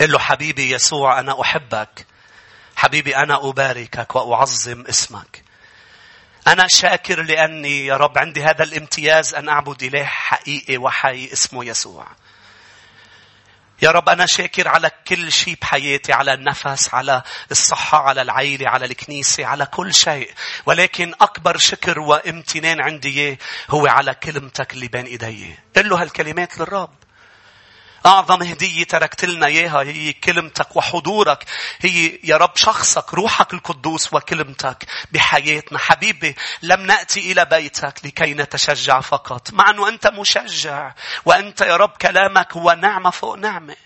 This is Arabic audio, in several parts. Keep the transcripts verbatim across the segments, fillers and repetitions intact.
قل له حبيبي يسوع أنا أحبك. حبيبي أنا أباركك وأعظم اسمك. أنا شاكر لأني يا رب عندي هذا الامتياز أن أعبد إله حقيقي وحي اسمه يسوع. يا رب أنا شاكر على كل شيء بحياتي، على النفس، على الصحة، على العائلة، على الكنيسة، على كل شيء. ولكن أكبر شكر وامتنان عندي هو على كلمتك اللي بين إيدي. قل له هالكلمات للرب. أعظم هدية تركت لنا إياها هي كلمتك وحضورك، هي يا رب شخصك، روحك القدوس وكلمتك بحياتنا. حبيبي لم نأتي إلى بيتك لكي نتشجع فقط، مع أنه أنت مشجع وأنت يا رب كلامك هو نعمة فوق نعمة.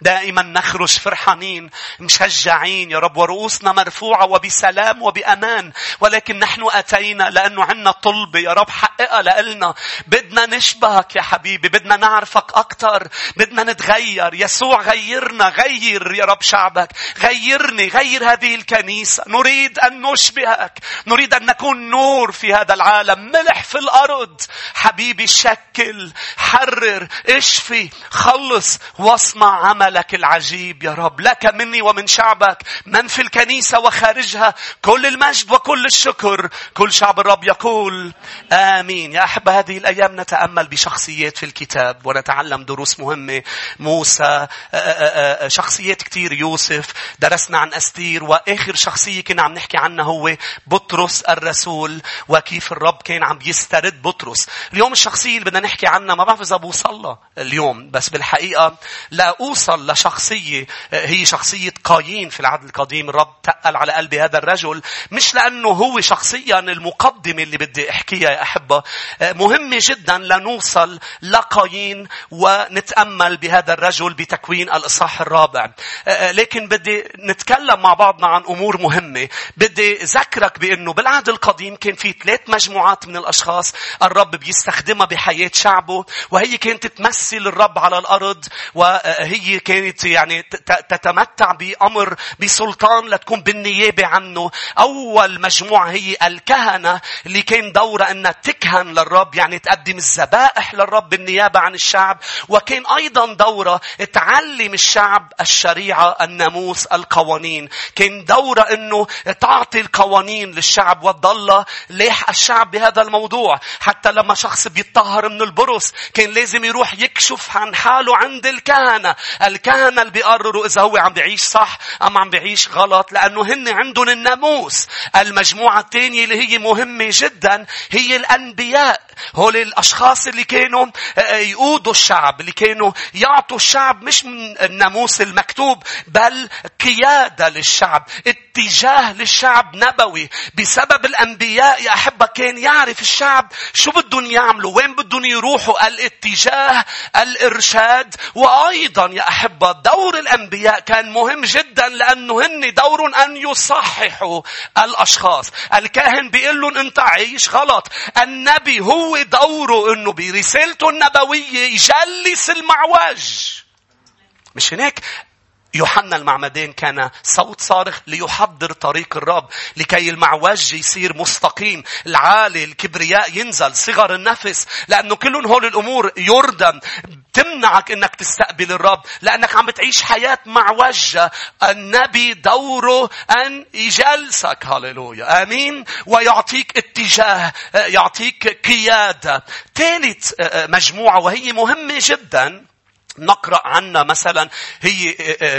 دائما نخرج فرحانين مشجعين يا رب، ورؤوسنا مرفوعة وبسلام وبأمان. ولكن نحن أتينا لأنه عنا طلب يا رب حققها لنا. بدنا نشبهك يا حبيبي، بدنا نعرفك أكتر، بدنا نتغير. يسوع غيرنا، غير يا رب شعبك، غيرني، غير هذه الكنيسة. نريد أن نشبهك، نريد أن نكون نور في هذا العالم، ملح في الأرض. حبيبي شكل، حرر، اشفي، خلص، واصنع عمل لك العجيب يا رب. لك مني ومن شعبك، من في الكنيسة وخارجها، كل المجد وكل الشكر. كل شعب الرب يقول آمين. يا أحبة، هذه الأيام نتأمل بشخصيات في الكتاب ونتعلم دروس مهمة. موسى، شخصيات كتير، يوسف، درسنا عن أستير، وآخر شخصية كنا عم نحكي عنها هو بطرس الرسول، وكيف الرب كان عم يسترد بطرس. اليوم الشخصية اللي بدنا نحكي عنها ما بعرف إذا بوصلها اليوم، بس بالحقيقة لا أوصل لشخصية، هي شخصية قايين في العهد القديم. الرب تقل على قلبي هذا الرجل، مش لأنه هو شخصيا المقدمة اللي بدي أحكيها يا أحبة، مهمة جدا لنوصل لقايين ونتأمل بهذا الرجل بتكوين الإصحاح الرابع. لكن بدي نتكلم مع بعضنا عن أمور مهمة. بدي ذكرك بأنه بالعهد القديم كان في ثلاث مجموعات من الأشخاص الرب بيستخدمها بحياة شعبه، وهي كانت تمثل الرب على الأرض، وهي كانت يعني تتمتع بأمر، بسلطان، لتكون بالنيابة عنه. أول مجموعة هي الكهنة، اللي كان دورها أنها تكهن للرب، يعني تقدم الذبائح للرب بالنيابة عن الشعب. وكان أيضا دورها تعلم الشعب الشريعة، الناموس، القوانين. كان دورها أنه تعطي القوانين للشعب، وتضل لاح الشعب بهذا الموضوع. حتى لما شخص بيتطهر من البرص كان لازم يروح يكشف عن حاله عند الكهنة. الكهنة اللي بيقرروا إذا هو عم بيعيش صح أم عم بيعيش غلط، لأنه هن عندهم الناموس. المجموعة الثانية اللي هي مهمة جدا هي الأنبياء. هول الأشخاص اللي كانوا يقودوا الشعب، اللي كانوا يعطوا الشعب مش من الناموس المكتوب، بل قيادة للشعب، اتجاه للشعب نبوي. بسبب الأنبياء يا أحبة كان يعرف الشعب شو بدهم يعملوا، وين بدهم يروحوا، الاتجاه، الإرشاد. وأيضا يا أحبة دور الأنبياء كان مهم جدا، لأنه هن دورهم أن يصححوا الأشخاص. الكاهن بيقول لهم أنت عايش غلط. النبي هو دوره أنه برسالته النبوية يجلس المعوج. مش هناك يوحنا المعمدان كان صوت صارخ ليحضر طريق الرب، لكي المعوج يصير مستقيم، العالي، الكبرياء ينزل، صغر النفس، لأنه كلهم هول الأمور يردم تمنعك أنك تستقبل الرب، لأنك عم بتعيش حياة معوجة. النبي دوره أن يجلسك، هاليلويا، آمين، ويعطيك اتجاه، يعطيك قيادة. ثالث مجموعة وهي مهمة جداً نقرأ عنها مثلا هي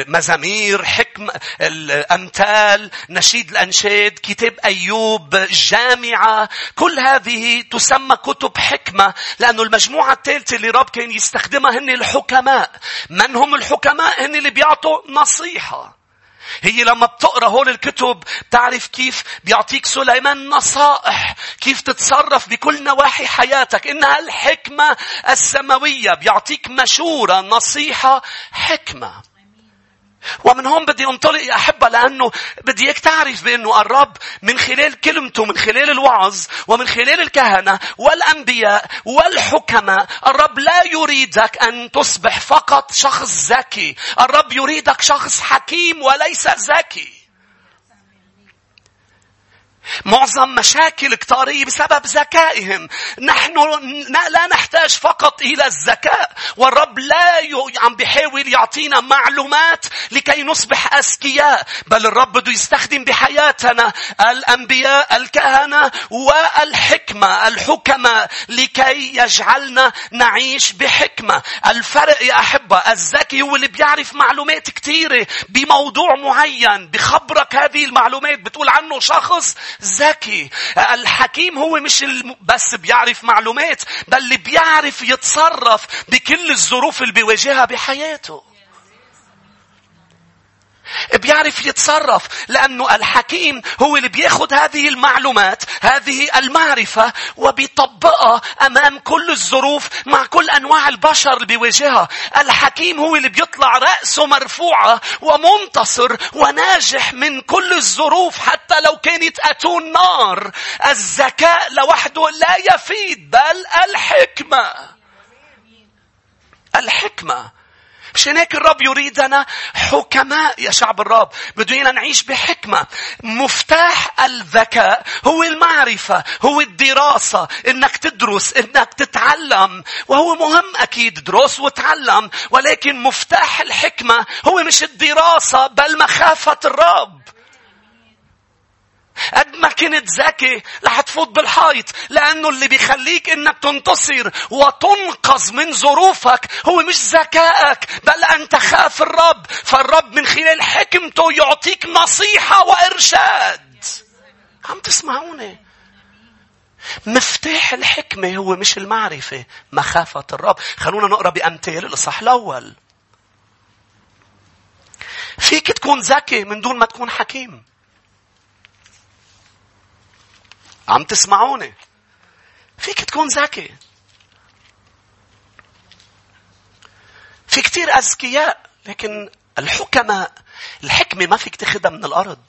مزامير، حكم، الأمثال، نشيد الأنشاد، كتاب أيوب، جامعة. كل هذه تسمى كتب حكمة، لأنه المجموعة الثالثة اللي رب كان يستخدمها هن الحكماء. من هم الحكماء؟ هن اللي بيعطوا نصيحة. هي لما بتقرأ هول الكتب بتعرف كيف بيعطيك سليمان نصائح، كيف تتصرف بكل نواحي حياتك. إنها الحكمة السماوية، بيعطيك مشورة، نصيحة، حكمة. ومن هون بدي انطلق يا أحبة، لأنه بدي إياك تعرف بأنه الرب من خلال كلمته، من خلال الوعظ، ومن خلال الكهنة والأنبياء والحكماء، الرب لا يريدك أن تصبح فقط شخص ذكي. الرب يريدك شخص حكيم وليس ذكي. معظم مشاكل الطارئة بسبب ذكائهم. نحن لا نحتاج فقط إلى الذكاء، والرب لا عم بيحاول يعطينا معلومات لكي نصبح أذكياء، بل الرب بده يستخدم بحياتنا الأنبياء، الكهنة والحكمة، الحكمة، لكي يجعلنا نعيش بحكمة. الفرق يا أحبة، الذكي هو اللي بيعرف معلومات كتيرة بموضوع معين، بخبرك هذه المعلومات بتقول عنه شخص ذكي. الحكيم هو مش بس بيعرف معلومات، بل اللي بيعرف يتصرف بكل الظروف اللي بيواجهها بحياته. بيعرف يتصرف، لأنه الحكيم هو اللي بياخد هذه المعلومات، هذه المعرفة، وبيطبقها أمام كل الظروف مع كل أنواع البشر اللي بيواجهها. الحكيم هو اللي بيطلع رأسه مرفوعة ومنتصر وناجح من كل الظروف، حتى لو كانت أتون نار. الذكاء لوحده لا يفيد، بل الحكمة. الحكمة مش هناك الرب يريدنا حكماء يا شعب الرب، بدوينا نعيش بحكمة. مفتاح الذكاء هو المعرفة، هو الدراسة، إنك تدرس، إنك تتعلم، وهو مهم أكيد، درس وتعلم. ولكن مفتاح الحكمة هو مش الدراسة، بل مخافة الرب. قد ما كنت ذكي رح تفوت بالحيط، لأنه اللي بيخليك إنك تنتصر وتنقذ من ظروفك هو مش ذكائك، بل أن تخاف الرب. فالرب من خلال حكمته يعطيك نصيحة وإرشاد. عم تسمعوني؟ مفتاح الحكمة هو مش المعرفة، مخافة الرب. خلونا نقرأ بأمثال الإصحاح الأول. فيك تكون ذكي من دون ما تكون حكيم. عم تسمعوني؟ فيك تكون ذكي. في كتير أذكياء، لكن الحكمة، الحكمة ما فيك تاخدها من الأرض.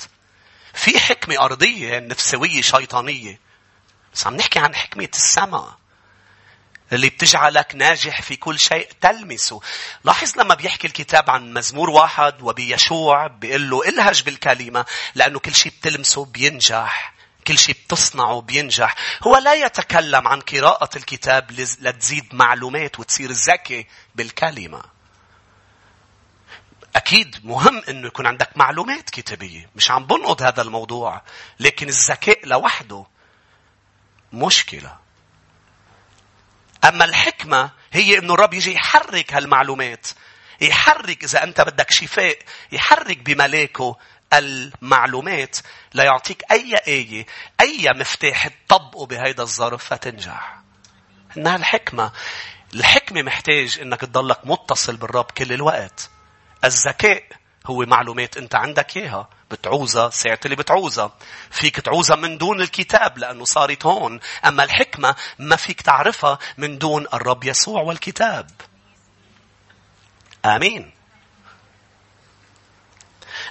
في حكمة أرضية نفسوية شيطانية، بس عم نحكي عن حكمة السماء اللي بتجعلك ناجح في كل شيء تلمسه. لاحظ لما بيحكي الكتاب عن مزمور واحد وبيشوع، بيقول له الهج بالكلمة، لأنه كل شيء بتلمسه بينجح، كل شيء بتصنعه بينجح. هو لا يتكلم عن قراءة الكتاب لتزيد معلومات وتصير ذكي بالكلمة. أكيد مهم أنه يكون عندك معلومات كتابية، مش عم بنقض هذا الموضوع، لكن الذكاء لوحده مشكلة. أما الحكمة هي أنه الرب يجي يحرك هالمعلومات، يحرك، إذا أنت بدك شفاء يحرك بملاكه المعلومات ليعطيك أي آية، أي مفتاح تطبقه بهذا الظرف فتنجح. إنها الحكمة. الحكمة محتاج إنك تضلك متصل بالرب كل الوقت. الذكاء هو معلومات أنت عندك إياها، بتعوزها ساعة اللي بتعوزها، فيك تعوزها من دون الكتاب لأنه صارت هون. أما الحكمة ما فيك تعرفها من دون الرب يسوع والكتاب. آمين.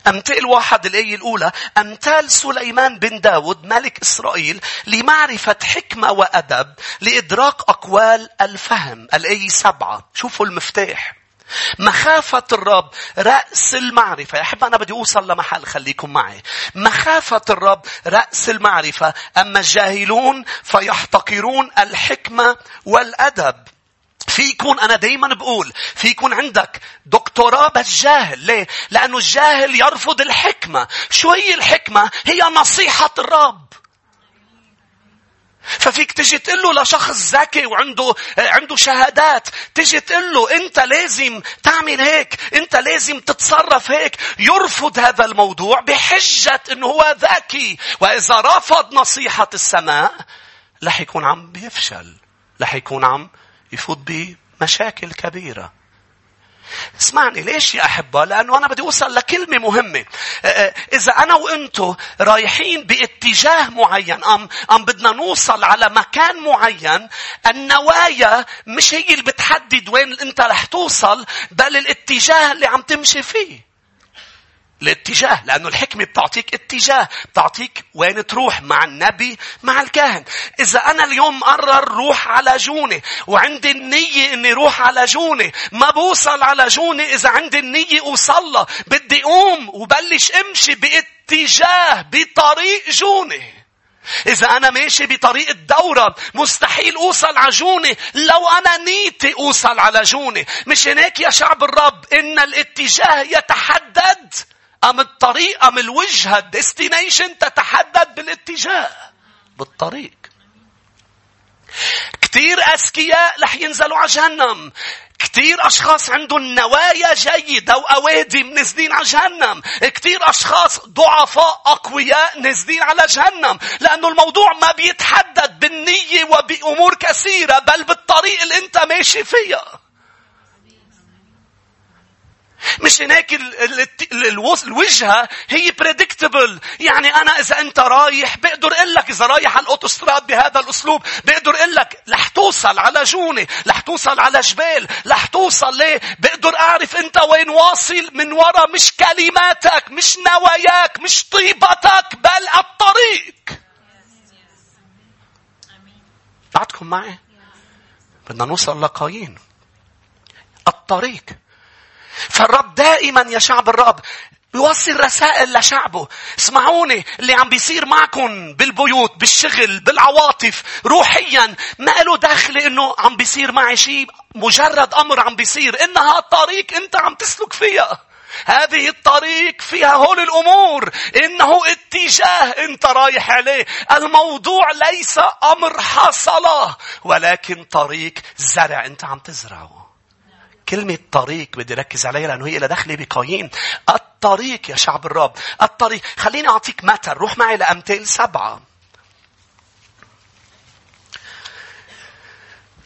أمثال واحد الآية الأولى. أمثال سليمان بن داود ملك إسرائيل لمعرفة حكمة وأدب لإدراك أقوال الفهم. الآية سبعة. شوفوا المفتاح. مخافة الرب رأس المعرفة. يا أحب أنا بدي أوصل لمحل، خليكم معي. مخافة الرب رأس المعرفة، أما الجاهلون فيحتقرون الحكمة والأدب. في يكون، أنا دايماً بقول، في يكون عندك دكتوراه بس جاهل. ليه؟ لأنه الجاهل يرفض الحكمة. شو هي الحكمة؟ هي نصيحة الرب. ففيك تجي تقول له لشخص ذكي وعنده عنده شهادات، تجي تقول له أنت لازم تعمل هيك، أنت لازم تتصرف هيك. يرفض هذا الموضوع بحجة أنه هو ذكي. وإذا رفض نصيحة السماء لح يكون عم بيفشل، لح يكون عم يفوت بمشاكل كبيرة. اسمعني ليش يا أحبة؟ لأنه أنا بدي أوصل لكلمة مهمة. إذا أنا وإنتو رايحين باتجاه معين، أم, أم بدنا نوصل على مكان معين، النوايا مش هي اللي بتحدد وين أنت رح توصل، بل الاتجاه اللي عم تمشي فيه. الاتجاه، لأنه الحكمة بتعطيك اتجاه، بتعطيك وين تروح مع النبي، مع الكاهن. إذا أنا اليوم قرر روح على جونة وعندي النية أني روح على جونة، ما بوصل على جونة إذا عندي النية أوصلها. بدي أقوم وبلش أمشي باتجاه، بطريق جونة. إذا أنا ماشي بطريق الدورة مستحيل أوصل على جوني لو أنا نيتي أوصل على جوني. مش هناك يا شعب الرب إن الاتجاه يتحدد أم الطريق أم الوجهة destination تتحدد بالاتجاه بالطريق. كتير أذكياء لح ينزلوا على جهنم. كتير أشخاص عندهم نوايا جيدة وأوادي نزلين على جهنم. كتير أشخاص ضعفاء أقوياء نزلين على جهنم. لأنه الموضوع ما بيتحدد بالنية وبأمور كثيرة بل بالطريق اللي أنت ماشي فيها. مش هناك الوجهة هي predictable. يعني أنا إذا أنت رايح بقدر إلك إذا رايح على الأوتوستراد بهذا الأسلوب بقدر إلك لح توصل على جوني لح توصل على جبال لح توصل ليه. بقدر أعرف أنت وين واصل من وراء مش كلماتك مش نواياك مش طيبتك بل الطريق. بعدكم معي بدنا نوصل لقايين الطريق. فالرب دائما يا شعب الرب بيوصل رسائل لشعبه. اسمعوني اللي عم بيصير معكم بالبيوت بالشغل بالعواطف روحيا ما له دخل انه عم بيصير معي شيء مجرد امر عم بيصير. انها الطريق انت عم تسلك فيها. هذه الطريق فيها هول الامور. انه اتجاه انت رايح عليه. الموضوع ليس امر حصل ولكن طريق زرع انت عم تزرعه. كلمة طريق بدي ركز عليها لأنه هي لها دخل بقايين. الطريق يا شعب الرب الطريق. خليني أعطيك مثل. روح معي لأمثال سبعة.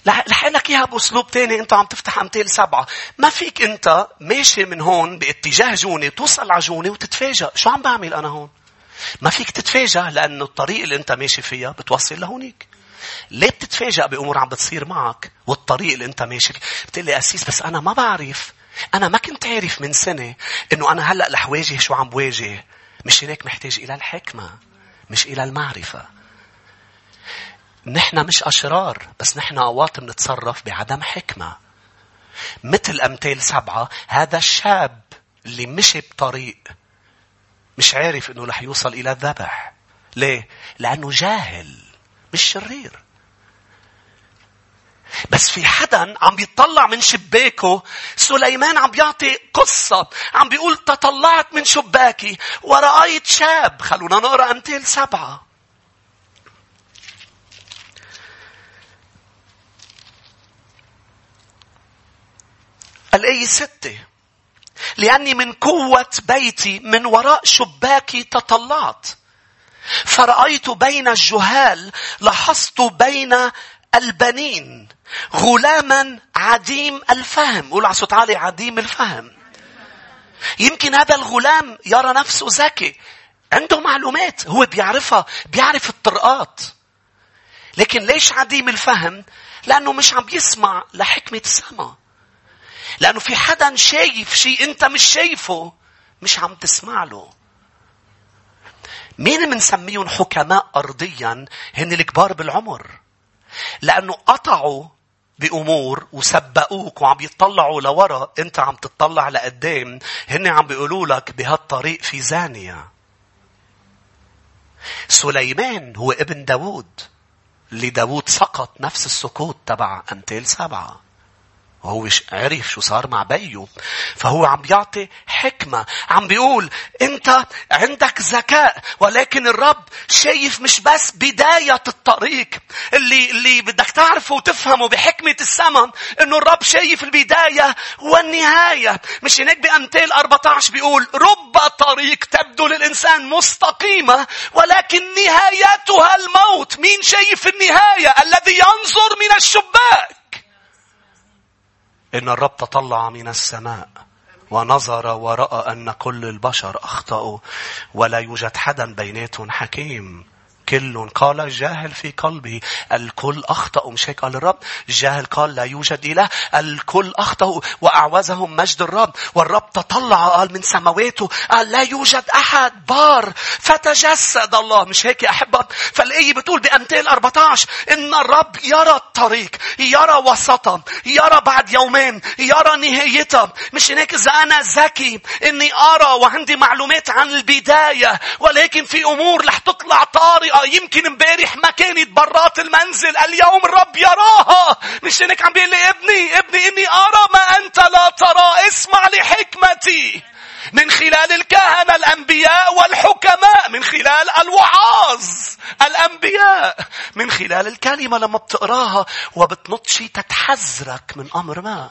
لح لك إياها بأسلوب تاني. أنت عم تفتح أمثال سبعة. ما فيك أنت ماشي من هون باتجاه جوني توصل على جوني وتتفاجأ. شو عم بعمل أنا هون؟ ما فيك تتفاجأ لأنه الطريق اللي أنت ماشي فيها بتوصل لهونيك. ليه بتتفاجأ بأمور عم بتصير معك والطريق اللي انت ماشي؟ بتقلي أسيس بس أنا ما بعرف. أنا ما كنت عارف من سنة إنه أنا هلأ رح واجه شو عم بواجه. مش هناك محتاج إلى الحكمة مش إلى المعرفة. نحن مش أشرار بس نحن عواطم نتصرف بعدم حكمة. مثل أمثال سبعة هذا الشاب اللي مشي بطريق مش عارف إنه رح يوصل إلى الذبح. ليه؟ لأنه جاهل مش شرير. بس في حدا عم بيطلع من شباكه. سليمان عم بيعطي قصة عم بيقول تطلعت من شباكي ورأيت شاب. خلونا نقرأ أمثال سبعة. الآية ستة لأني من قوة بيتي من وراء شباكي تطلعت فرأيت بين الجهال لاحظت بين البنين غلاما عديم الفهم. قول على صوت عالي عديم الفهم. يمكن هذا الغلام يرى نفسه ذكي عنده معلومات هو بيعرفها بيعرف الطرقات. لكن ليش عديم الفهم؟ لأنه مش عم بيسمع لحكمة السماء. لأنه في حدا شايف شيء انت مش شايفه مش عم تسمع له. مين منسميهم حكماء أرضياً؟ هن الكبار بالعمر. لأنه قطعوا بأمور وسبقوك وعم يتطلعوا لورا. أنت عم تتطلع لقدام. هن عم بيقولوا لك بهالطريق في زانية. سليمان هو ابن داود. اللي داود سقط نفس السقوط تبع أمثال سبعة. وهو عرف شو صار مع بيه. فهو عم بيعطي حكمة. عم بيقول انت عندك ذكاء ولكن الرب شايف مش بس بداية الطريق. اللي, اللي بدك تعرفه وتفهمه بحكمة السماء انه الرب شايف البداية والنهاية. مش هناك بأمثال أربعة عشر بيقول رب طريق تبدو للإنسان مستقيمة ولكن نهايتها الموت. مين شايف النهاية؟ الذي ينظر من الشباك. إن الرب تطلع من السماء ونظر ورأى أن كل البشر أخطأوا ولا يوجد حدا بيناتهم حكيم. كل قال جاهل في قلبه. الكل أخطأ. مش هيك قال الرب؟ جاهل قال لا يوجد إله. الكل أخطأ وأعوزهم مجد الرب. والرب تطلع قال من سماواته قال لا يوجد أحد بار فتجسد الله. مش هيك يا أحبة؟ فالآية بتقول بأمثال أربعة عشر إن الرب يرى الطريق يرى وسطه يرى بعد يومين يرى نهايته. مش هناك إذا أنا ذكي إني أرى وعندي معلومات عن البداية ولكن في أمور لح تطلع طارئة يراها. يمكن امبارح ما كانت برات المنزل، اليوم الرب يراها. مش انك عم بيقول لي ابني ابني اني ارى ما انت لا ترى، اسمع لحكمتي من خلال الكهنة الأنبياء والحكماء، من خلال الوعاظ الأنبياء، من خلال الكلمة لما بتقراها وبتنط شيء تتحذرك من أمر ما.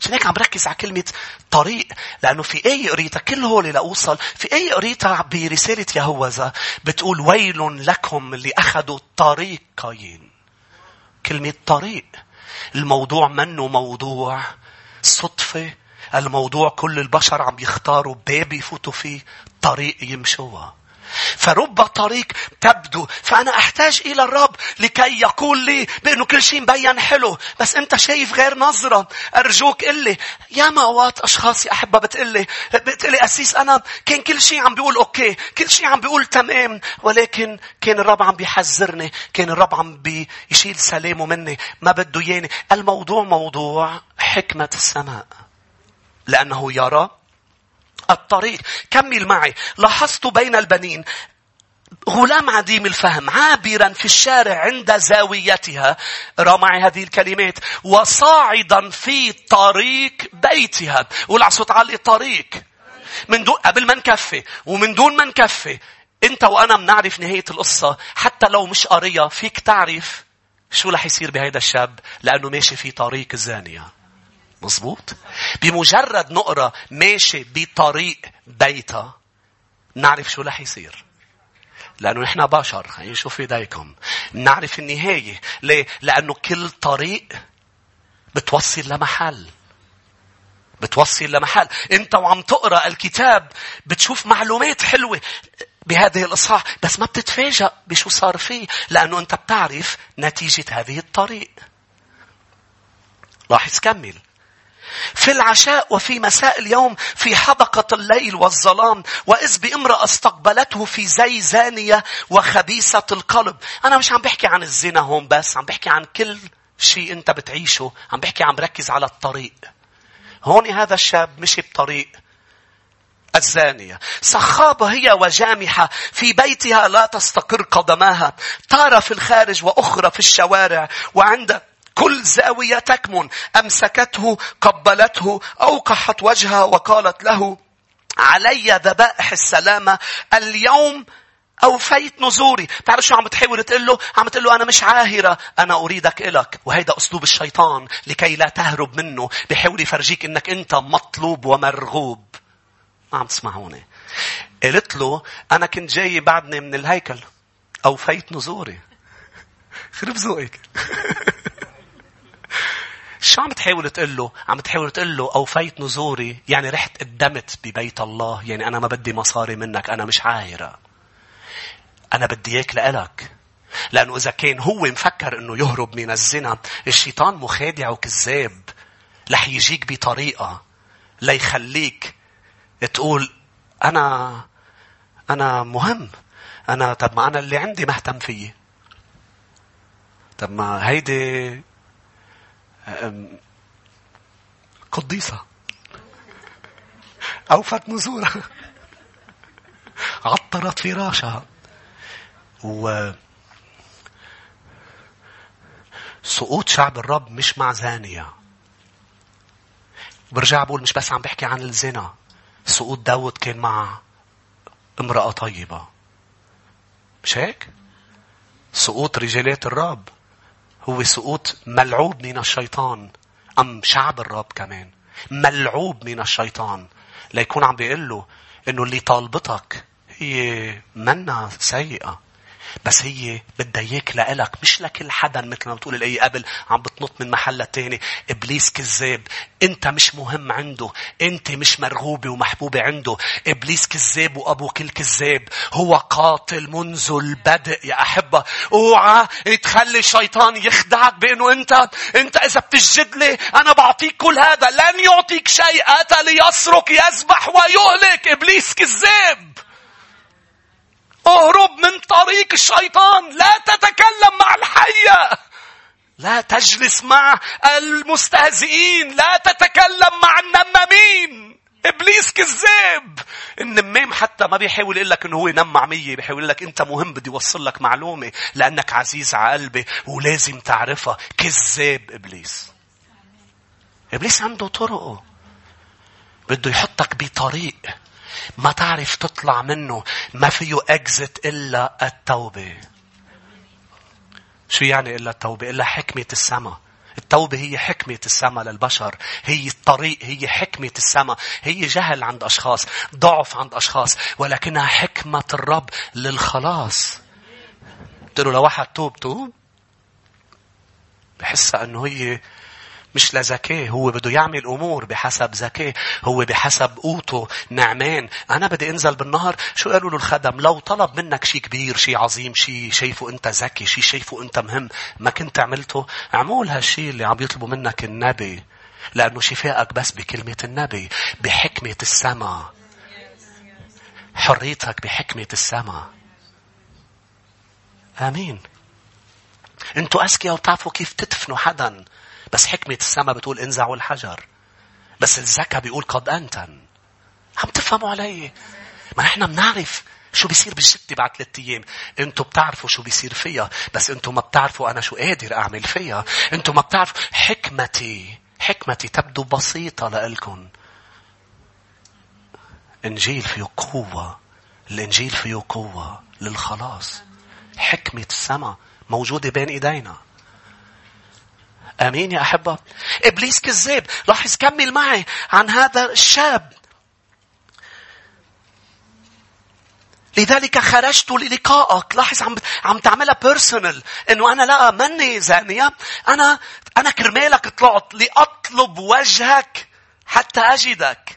عشان هيك عم بركز على كلمة طريق، لأنه في أي قريتها كل هول لأوصل، في أي قريتها برسالة يهوذا بتقول ويل لكم اللي أخذوا طريقين. كلمة طريق، الموضوع منه موضوع صدفة، الموضوع كل البشر عم يختاروا باب يفوتوا فيه، طريق يمشوها. فرب طريق تبدو، فأنا أحتاج إلى الرب لكي يقول لي بأنه كل شيء مبين حلو، بس أنت شايف غير نظرة. أرجوك قلي يا موات أشخاصي أحبة بتقلي بتقلي أسيس أنا كان كل شيء عم بيقول أوكي، كل شيء عم بيقول تمام، ولكن كان الرب عم بيحذرني، كان الرب عم بيشيل سلامه مني، ما بده ياني. الموضوع موضوع حكمة السماء، لأنه يرى الطريق. كمل معي. لاحظت بين البنين غلام عديم الفهم عابرا في الشارع عند زاويتها، را معي هذه الكلمات، وصاعدا في طريق بيتها. قول على صوت عالي طريق، من دون قبل ما نكفي ومن دون ما نكفي. انت وانا بنعرف نهاية القصة، حتى لو مش قرية فيك تعرف شو رح يصير بهذا الشاب، لأنه ماشي في طريق الزانية. مظبوط. بمجرد نقرة ماشي بطريق بيتها نعرف شو رح يصير، لأنه نحن بشر. خلينا نشوف ايديكم نعرف النهاية. ليه؟ لأنه كل طريق بتوصل لمحل، بتوصل لمحل. انت وعم تقرأ الكتاب بتشوف معلومات حلوة بهذه الإصحاح، بس ما بتتفاجأ بشو صار فيه، لأنه انت بتعرف نتيجة هذه الطريق. راح يتكمل. في العشاء وفي مساء اليوم، في حدقة الليل والظلام، وإذ بامرأة استقبلته في زي زانية وخبيثة القلب. أنا مش عم بحكي عن الزنا هون بس، عم بحكي عن كل شيء أنت بتعيشه، عم بحكي عم بركز على الطريق. هون هذا الشاب مشي بطريق الزانية. صخابة هي وجامحة، في بيتها لا تستقر قدماها، تارة في الخارج وأخرى في الشوارع، وعند كل زاوية تكمن. أمسكته، قبلته، أوقحت وجهها وقالت له علي ذبائح السلامة، اليوم أوفيت نزوري. تعرف شو عم تحاول تقول له؟ عم تقول له أنا مش عاهرة، أنا أريدك إلك. وهيدا أسلوب الشيطان لكي لا تهرب منه، بحاول يفرجيك أنك أنت مطلوب ومرغوب. ما عم تسمعوني؟ قلت له أنا كنت جاي بعدني من الهيكل، أوفيت نزوري. خرب ذوقك. شو عم تحاول تقول له؟ عم تحاول تقول له أوفيت نزوري يعني رحت قدمت ببيت الله، يعني أنا ما بدي مصاري منك، أنا مش عاهرة، أنا بدي إياك لإلك. لأنه إذا كان هو مفكر أنه يهرب من الزنا، الشيطان مخادع وكذاب، لح يجيك بطريقة ليخليك تقول أنا أنا مهم، أنا طب ما أنا اللي عندي مهتم فيه، طب ما هيدي قديسة أوفت نزورها، عطرت فراشها. وسقوط شعب الرب مش مع زانية. برجع بقول مش بس عم بحكي عن الزنا، سقوط داود كان مع امرأة طيبة، مش هيك؟ سقوط رجالات الرب هو سقوط ملعوب من الشيطان. أم شعب الرب كمان ملعوب من الشيطان، ليكون عم بيقول له إنه اللي طالبتك هي منا سيئة، بس هي بدها إياك لإلك، مش لكل حدا. مثل ما بتقول الآية قبل، عم بتنط من محلة تاني. إبليس كذاب، أنت مش مهم عنده، أنت مش مرغوبة ومحبوبة عنده. إبليس كذاب وأبو كل كذاب، هو قاتل منذ البدء يا أحبة. اوعى تخلي الشيطان يخدعك بأنه أنت أنت إذا بتسجد لي أنا بعطيك كل هذا. لن يعطيك شيء، أتى ليسرق يذبح ويهلك. إبليس كذاب. اهرب من طريق الشيطان. لا تتكلم مع الحية، لا تجلس مع المستهزئين، لا تتكلم مع النمامين. إبليس كذاب. النمام حتى ما بيحاول يقول لك إنه هو ينام مع مية. بيحاول يقول لك أنت مهم، بدي أوصل لك معلومة لأنك عزيز على قلبي ولازم تعرفها. كذاب إبليس. إبليس عنده طرقه، بده يحطك بطريق ما تعرف تطلع منه، ما فيه أجزت إلا التوبة. شو يعني إلا التوبة؟ إلا حكمة السماء. التوبة هي حكمة السماء للبشر، هي الطريق، هي حكمة السماء. هي جهل عند أشخاص، ضعف عند أشخاص، ولكنها حكمة الرب للخلاص. بتقولوا لواحد توب توب، بحسها أنه هي مش لذكاء. هو بده يعمل أمور بحسب ذكاء، هو بحسب قوته. نعمان أنا بدي أنزل بالنهر، شو قالوا له الخدم؟ لو طلب منك شيء كبير، شيء عظيم، شيء شايفه أنت ذكي، شيء شايفه أنت مهم، ما كنت عملته، اعمل هالشيء اللي عم يطلبه منك النبي، لأنه شفائك بس بكلمة النبي، بحكمة السماء. حريتك بحكمة السماء. آمين. أنتوا أذكياء وبتعرفوا كيف تدفنوا حداً، بس حكمة السماء بتقول انزعوا الحجر، بس الذكاء بيقول قد أنتن. عم تفهموا علي؟ ما نحن بنعرف شو بيصير بالشتة بعد ثلاثة أيام. أنتوا بتعرفوا شو بيصير فيها، بس أنتوا ما بتعرفوا أنا شو قادر أعمل فيها. أنتوا ما بتعرفوا حكمتي. حكمتي تبدو بسيطة لألكن. إنجيل فيه قوة، الإنجيل فيه قوة للخلاص. حكمة السماء موجودة بين إيدينا. امين يا احبه. ابليس كذاب. لاحظ، كمل معي عن هذا الشاب. لذلك خرجت للقائك. لاحظ عم عم تعملها بيرسونال، انه انا لا مني زانيه، انا انا كرمالك طلعت لاطلب وجهك حتى اجدك.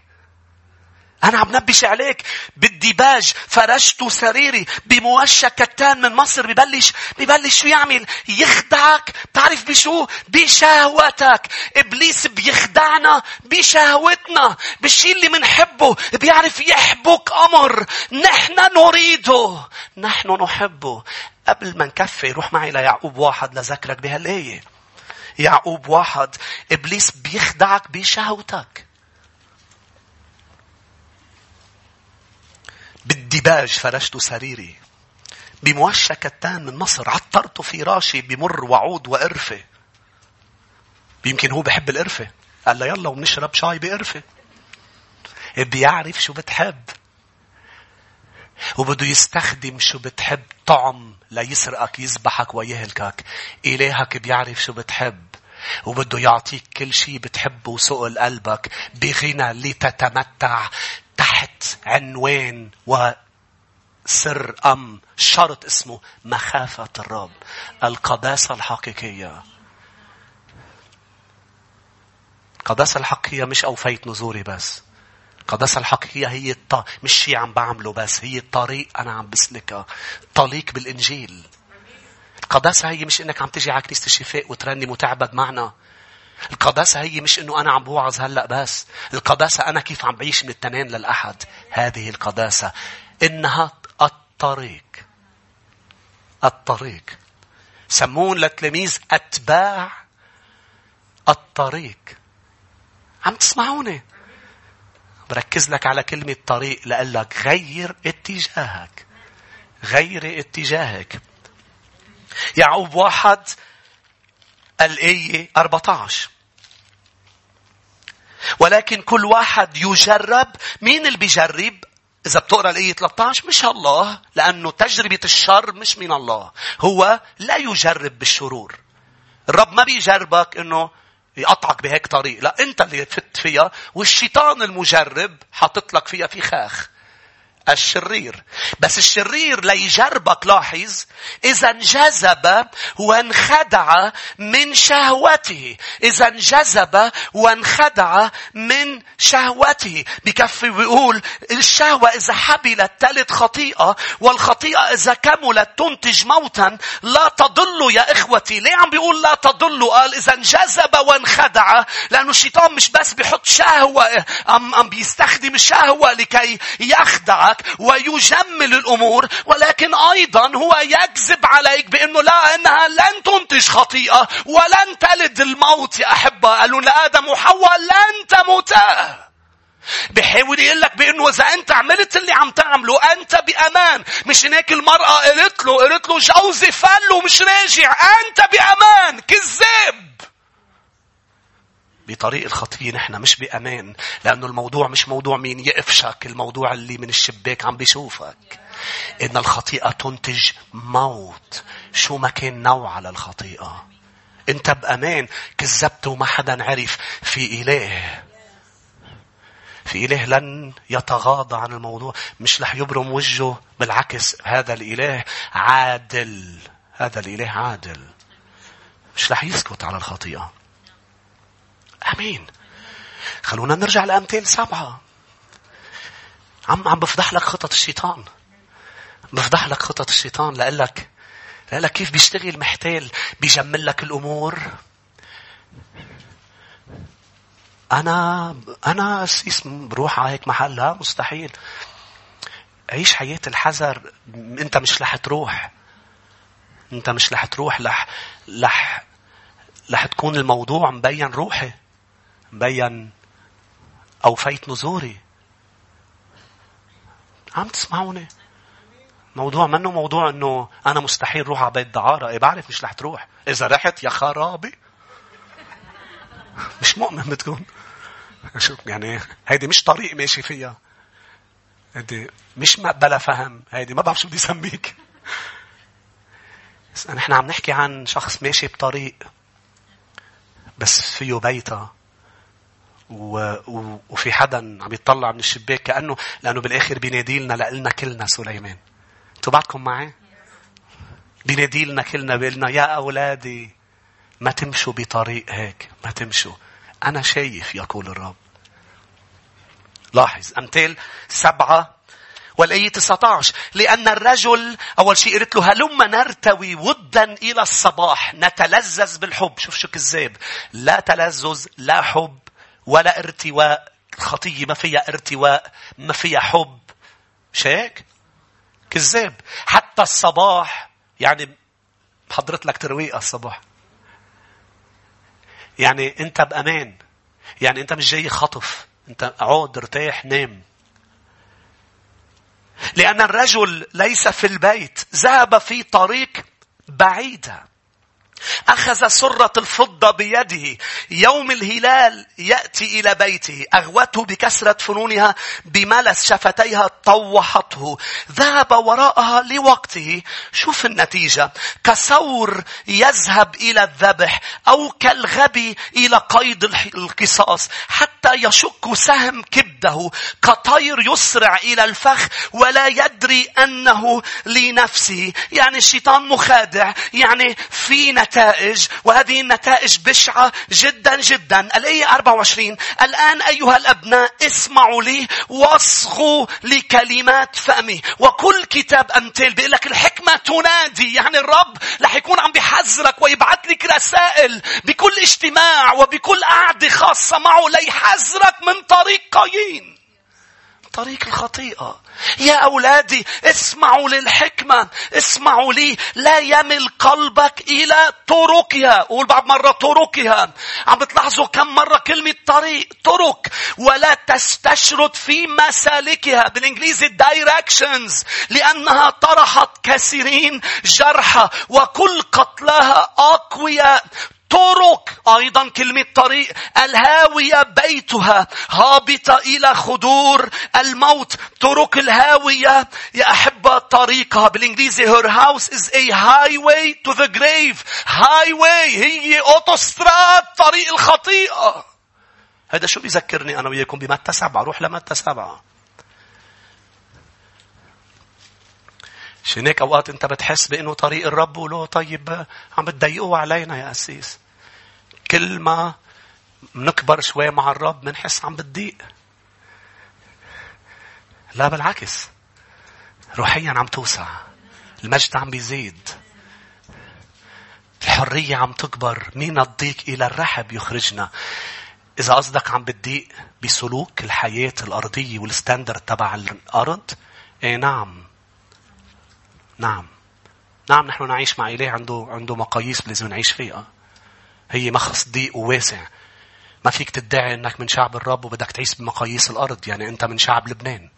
انا عم نبش عليك بالديباج. فرشت سريري بموشة كتان من مصر. ببلش ببلش شو يعمل؟ يخدعك. تعرف بشو؟ بشهوتك. ابليس بيخدعنا بشهوتنا، بالشيء اللي منحبه. بيعرف يحبك امر نحن نريده، نحن نحبه. قبل ما نكفي روح معي ليعقوب واحد لذكرك بهالايه. يعقوب واحد. ابليس بيخدعك بشهوتك، بالديباج. فرشت سريري بموشة كتان من مصر، عطرت فراشي بمر وعود وقرفة. يمكن هو بحب القرفة، قال له يلا ومنشرب شاي بقرفة. بيعرف شو بتحب وبده يستخدم شو بتحب. طعم ليسرقك، يذبحك ويهلكك. إلهك بيعرف شو بتحب وبده يعطيك كل شيء بتحبه وسؤل قلبك بغنى لتتمتع، تحت عنوان وسر أم شرط اسمه مخافة الرب، القداسة الحقيقية. القداسة الحقيقية مش أوفيت نزوري بس. القداسة الحقيقية هي الط... مش شيء عم بعمله بس، هي الطريق أنا عم بسلكها، طليق بالإنجيل. القداسة هي مش إنك عم تجي على كنيسة الشفاء وترنم وتعبد معنا. القداسة هي مش إنه أنا عم بوعظ هلأ بس. القداسة أنا كيف عم بعيش من التنين للأحد. هذه القداسة إنها الطريق. الطريق سمون للتلاميذ أتباع الطريق. عم تسمعوني؟ بركز لك على كلمة طريق لقلك غير اتجاهك. غير اتجاهك. يعقوب واحد الآية أربعة عشر. ولكن كل واحد يجرب. مين اللي بيجرب؟ إذا بتقرأ الآية ثلاثة عشر مش الله، لأنه تجربة الشر مش من الله. هو لا يجرب بالشرور. الرب ما بيجربك إنه يقطعك بهيك طريق، لا، أنت اللي فت فيها، والشيطان المجرب حاطط لك فيها في خاخ الشرير. بس الشرير ليجربك، لاحظ، إذا انجذب وانخدع من شهوته. إذا انجذب وانخدع من شهوته. بكفي بيقول الشهوة إذا حبلت تلد خطيئة، والخطيئة إذا كملت تنتج موتا. لا تضلوا يا إخوتي. ليه عم بيقول لا تضلوا؟ قال إذا انجذب وانخدع، لأنه الشيطان مش بس بيحط شهوة، أم, أم بيستخدم الشهوة لكي يخدعك ويجمل الأمور، ولكن أيضا هو يجذب عليك بأنه لا، أنها لن تنتج خطيئة ولن تلد الموت يا أحبة. قالوا لآدم وحواء لن تموتا. بيحاول يقول لك بانه اذا انت عملت اللي عم تعمله انت بامان. مش هناك المراه قالت له قالت له جوزي فل ومش راجع، انت بامان. كذاب. بطريق الخطية نحن مش بامان، لانه الموضوع مش موضوع مين يقفشك، الموضوع اللي من الشباك عم بيشوفك. ان الخطيئه تنتج موت شو ما كان نوع على الخطيئه. انت بامان، كذبت وما حدا عرف. في اله في إله لن يتغاضى عن الموضوع، مش لح يبرم وجهه، بالعكس هذا الإله عادل، هذا الإله عادل، مش لح يسكت على الخطيئة. أمين. خلونا نرجع لأمثال سبعة. عم عم بفضح لك خطط الشيطان، بفضح لك خطط الشيطان لقلك لقلك كيف بيشتغل محتال، بيجمل لك الأمور. أنا أنا اسم بروح على هيك محل، لا مستحيل. عيش حياة الحذر. أنت مش لح تروح، أنت مش لح تروح، لح لح لح تكون الموضوع مبين روحي، مبين أو فيت نزوري. عم تسمعوني؟ موضوع منه موضوع إنه أنا مستحيل روح على بيت دعارة. بعرف مش لح تروح، إذا رحت يا خرابي مش مؤمن بتكون. شوف يعني هيدي مش طريق ماشي فيها، هيدي مش مقبلة فهم، هيدي ما بعرف شو بدي سميك. نحن عم نحكي عن شخص ماشي بطريق بس فيه بيته، و... و... وفي حدا عم يتطلع من الشباك كأنه، لأنه بالآخر بيناديلنا لقلنا كلنا سليمان. انتوا بعدكم معي؟ بيناديلنا كلنا بيقلنا يا أولادي ما تمشوا بطريق هيك، ما تمشوا، أنا شايف يقول الرب. لاحظ أمثال سبعة والآية تسعة عشر. لأن الرجل، أول شيء قلت له هلما نرتوي ودا إلى الصباح، نتلذذ بالحب. شوف شو كذاب، لا تلذذ، لا حب، ولا ارتواء. الخطية ما فيها ارتواء، ما فيها حب. شاك كذاب. حتى الصباح، يعني حضرت لك ترويقة الصباح، يعني أنت بأمان، يعني أنت مش جاي خطف، أنت عود ارتاح نام. لأن الرجل ليس في البيت، ذهب في طريق بعيدة. أخذ سرة الفضة بيده، يوم الهلال يأتي إلى بيته، أغوته بكسرة فنونها، بملس شفتيها طوحته، ذهب وراءها لوقته. شوف النتيجة، كثور يذهب إلى الذبح، أو كالغبي إلى قيد القصاص، حتى يشك سهم كبده، كطير يسرع إلى الفخ ولا يدري أنه لنفسه. يعني الشيطان مخادع، يعني في نتائج، وهذه النتائج بشعة جدا جدا. الآية أربعة وعشرين. الآن أيها الأبناء اسمعوا لي واصغوا لكلمات فمي. وكل كتاب أمثال بيقول لك الحكمة تنادي، يعني الرب رح يكون عم بيحذرك ويبعث لك رسائل بكل اجتماع وبكل قعدة خاصة معه ليحذرك من طريق قايين، طريق الخطيئة. يا أولادي اسمعوا للحكمة، اسمعوا لي، لا يمل قلبك إلى طرقها. قول بعض مرة طرقها. عم بتلاحظوا كم مرة كلمة طريق، طرق. ولا تستشرد في مسالكها، بالإنجليزي directions، لأنها طرحت كثيرين جرحى وكل قتلها أقوياء. طرق أيضا كلمة طريق، الهاوية بيتها، هابطة إلى خدور الموت. طرق الهاوية يا أحبة طريقها، بالإنجليزي her house is a highway to the grave. highway هي أوتوستراد، طريق الخطيئة. هذا شو بيذكرني أنا وياكم بمتى سبعة. روح لمتى سبعة. شنك أوقات أنت بتحس بأنه طريق الرب وله طيب عم بتضيقوه علينا يا أسيس. كل ما منكبر شوي مع الرب منحس عم بتضيق. لا بالعكس، روحيا عم توسع، المجد عم بيزيد، الحرية عم تكبر. من الضيق إلى الرحب يخرجنا. إذا قصدك عم بتضيق بسلوك الحياة الأرضية والستاندرد تبع الأرض، إيه نعم نعم نعم نحن نعيش مع إله عنده عنده مقاييس لازم نعيش فيها. هي مخص ضيق وواسع، ما فيك تدعي انك من شعب الرب وبدك تعيش بمقاييس الارض. يعني انت من شعب لبنان،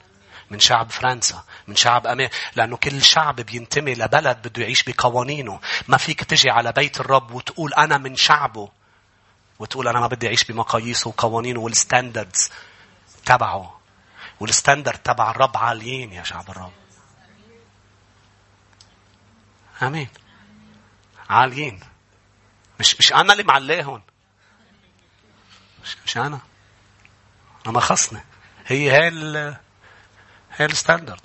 من شعب فرنسا، من شعب أمريكا، لأنه كل شعب بينتمي لبلد بده يعيش بقوانينه. ما فيك تجي على بيت الرب وتقول أنا من شعبه وتقول أنا ما بدي أعيش بمقاييسه وقوانينه والستاندردز تبعه. والستاندرد تبع الرب عاليين يا شعب الرب. آمين. عاليين. مش مش أنا اللي معليهن. مش مش أنا. أنا ما خصني. هي هال هي الستاندرد.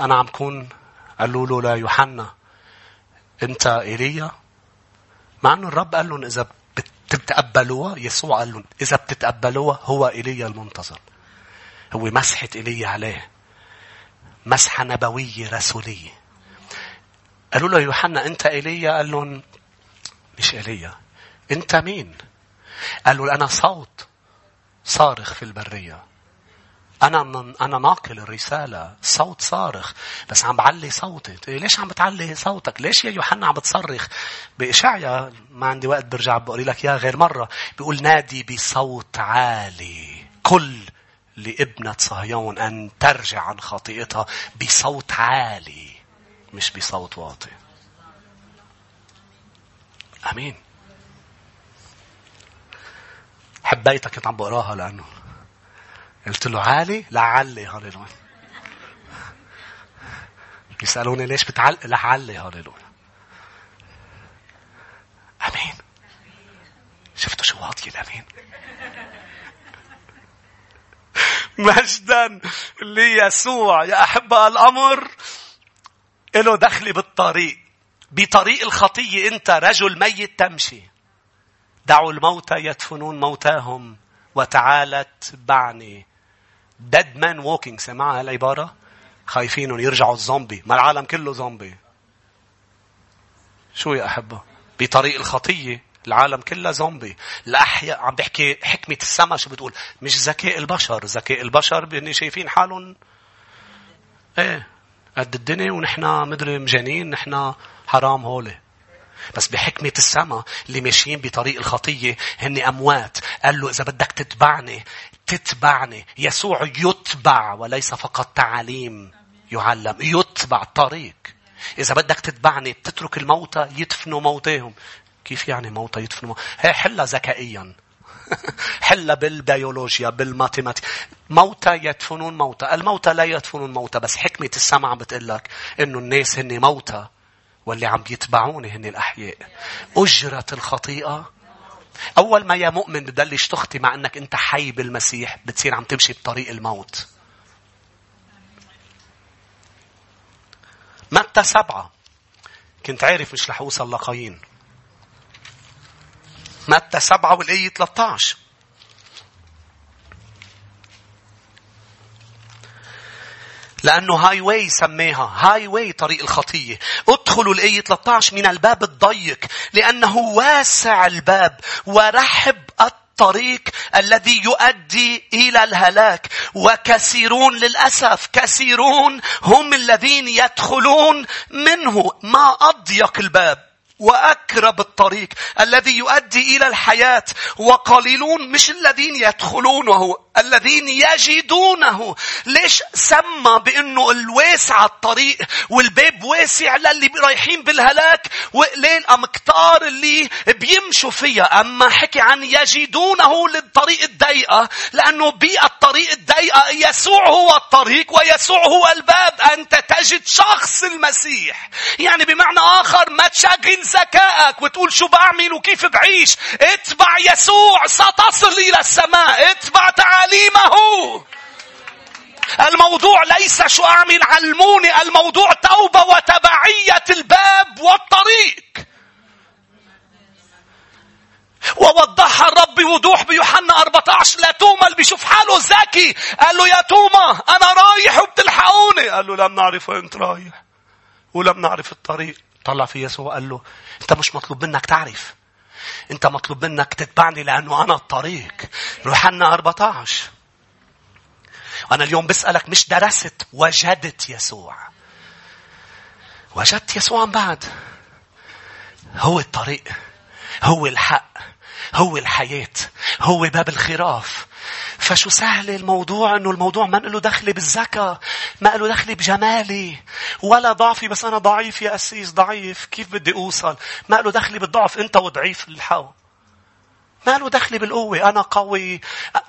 أنا عم كون قالوا له لا يوحنا أنت إيليا، مع أنه الرب قال لهم إذا بتتقبلوها، يسوع قال لهم إذا بتتقبلوها هو إيليا المنتظر. هو مسحة إيليا عليه، مسحة نبوية رسولية. قالوا له يوحنا أنت إيليا، قال لهم مش إيليا، أنت مين؟ قالوا أنا صوت صارخ في البرية، أنا أنا ناقل الرسالة، صوت صارخ، بس عم بعلي صوتك. ليش عم بتعلي صوتك؟ ليش يا يوحنا عم بتصرخ؟ بإشعيا ما عندي وقت برجع بقري لك يا غير مرة، بيقول نادي بصوت عالي كل لابنة صهيون أن ترجع عن خطيئتها، بصوت عالي مش بصوت واطي. أمين. حبيتك كنت عم بقراها لأنه قلت له عالي لعلي هاليلويا. يسألوني ليش بتعلق لعلي هاليلويا. أمين. شفتوا شو واطي الأمين؟ مجدا ليسوع يا أحباء. الأمر إله دخلي بالطريق، بطريق الخطية أنت رجل ميت تمشي. دعوا الموتى يدفنون موتاهم وتعالت بعني. dead man walking. سمعها هالعبارة؟ خايفين يرجعوا الزومبي. ما العالم كله زومبي. شو يا أحبة؟ بطريق الخطية العالم كله زومبي. الأحياء عم بحكي حكمة السما شو بتقول؟ مش ذكاء البشر. ذكاء البشر بإني شايفين حالهم إيه قد الدنيا ونحنا مدري مجانين، نحنا حرام هولي. بس بحكمة السما اللي ماشيين بطريق الخطية هني أموات. قال له إذا بدك تتبعني تتبعني. يسوع يتبع وليس فقط تعليم يعلم، يتبع الطريق. إذا بدك تتبعني تترك الموتى يدفنوا موتاهم. كيف يعني موتى يدفنوا؟ هي حلة ذكائيا، حلة بالبيولوجيا بالماتيماتيك. موتى يدفنون موتى. الموتى لا يدفنون موتى، بس حكمة السما عم بتقلك إنه الناس هني موتى واللي عم يتبعوني هن الأحياء. أجرة الخطيئة. أول ما يا مؤمن بدلش تخطي مع أنك أنت حي بالمسيح، بتصير عم تمشي بطريق الموت. متى سبعة. كنت عارف مش رح أوصل لقايين. متى سبعة والآية ثلاثة عشر. لأنه هاي واي سميها، هاي واي طريق الخطية. ادخلوا الآية ثلاثة عشر من الباب الضيق لأنه واسع الباب ورحب الطريق الذي يؤدي إلى الهلاك وكثيرون للأسف كثيرون هم الذين يدخلون منه. ما أضيق الباب وأكرب الطريق الذي يؤدي إلى الحياة وقليلون مش الذين يدخلونه الذين يجدونه. ليش سمى بأنه الواسع الطريق والباب واسع للي رايحين بالهلاك ولين أمكتار اللي بيمشوا فيها؟ أما حكي عن يجدونه للطريق الضيقة لأنه بالطريق الضيقة يسوع هو الطريق ويسوع هو الباب. أنت تجد شخص المسيح. يعني بمعنى آخر ما تشغل ذكائك وتقول شو بعمل وكيف بعيش. اتبع يسوع ستصل إلى السماء. اتبع تعليمه. الموضوع ليس شو أعمل علموني. الموضوع توبة وتبعية الباب والطريق. ووضحها الرب بوضوح بيوحنا أربعة عشر لتوما اللي بيشوف حاله ذكي. قال له يا توما أنا رايح وبتلحقوني. قال له لم نعرف أنت رايح ولم نعرف الطريق. طلع في يسوع قال له أنت مش مطلوب منك تعرف، أنت مطلوب منك تتبعني لأنه أنا الطريق. يوحنا أربعة عشر. أنا اليوم بسألك مش درست، وجدت يسوع. وجدت يسوع بعد. هو الطريق، هو الحق، هو الحياة، هو باب الخراف. فشو سهل الموضوع، انه الموضوع ما له دخل بالزكاة، ما له دخل بجمالي ولا ضعفي. بس انا ضعيف يا أسيس، ضعيف، كيف بدي اوصل؟ ما له دخل بالضعف، انت وضعيف الحاو. ما له دخل بالقوة، انا قوي.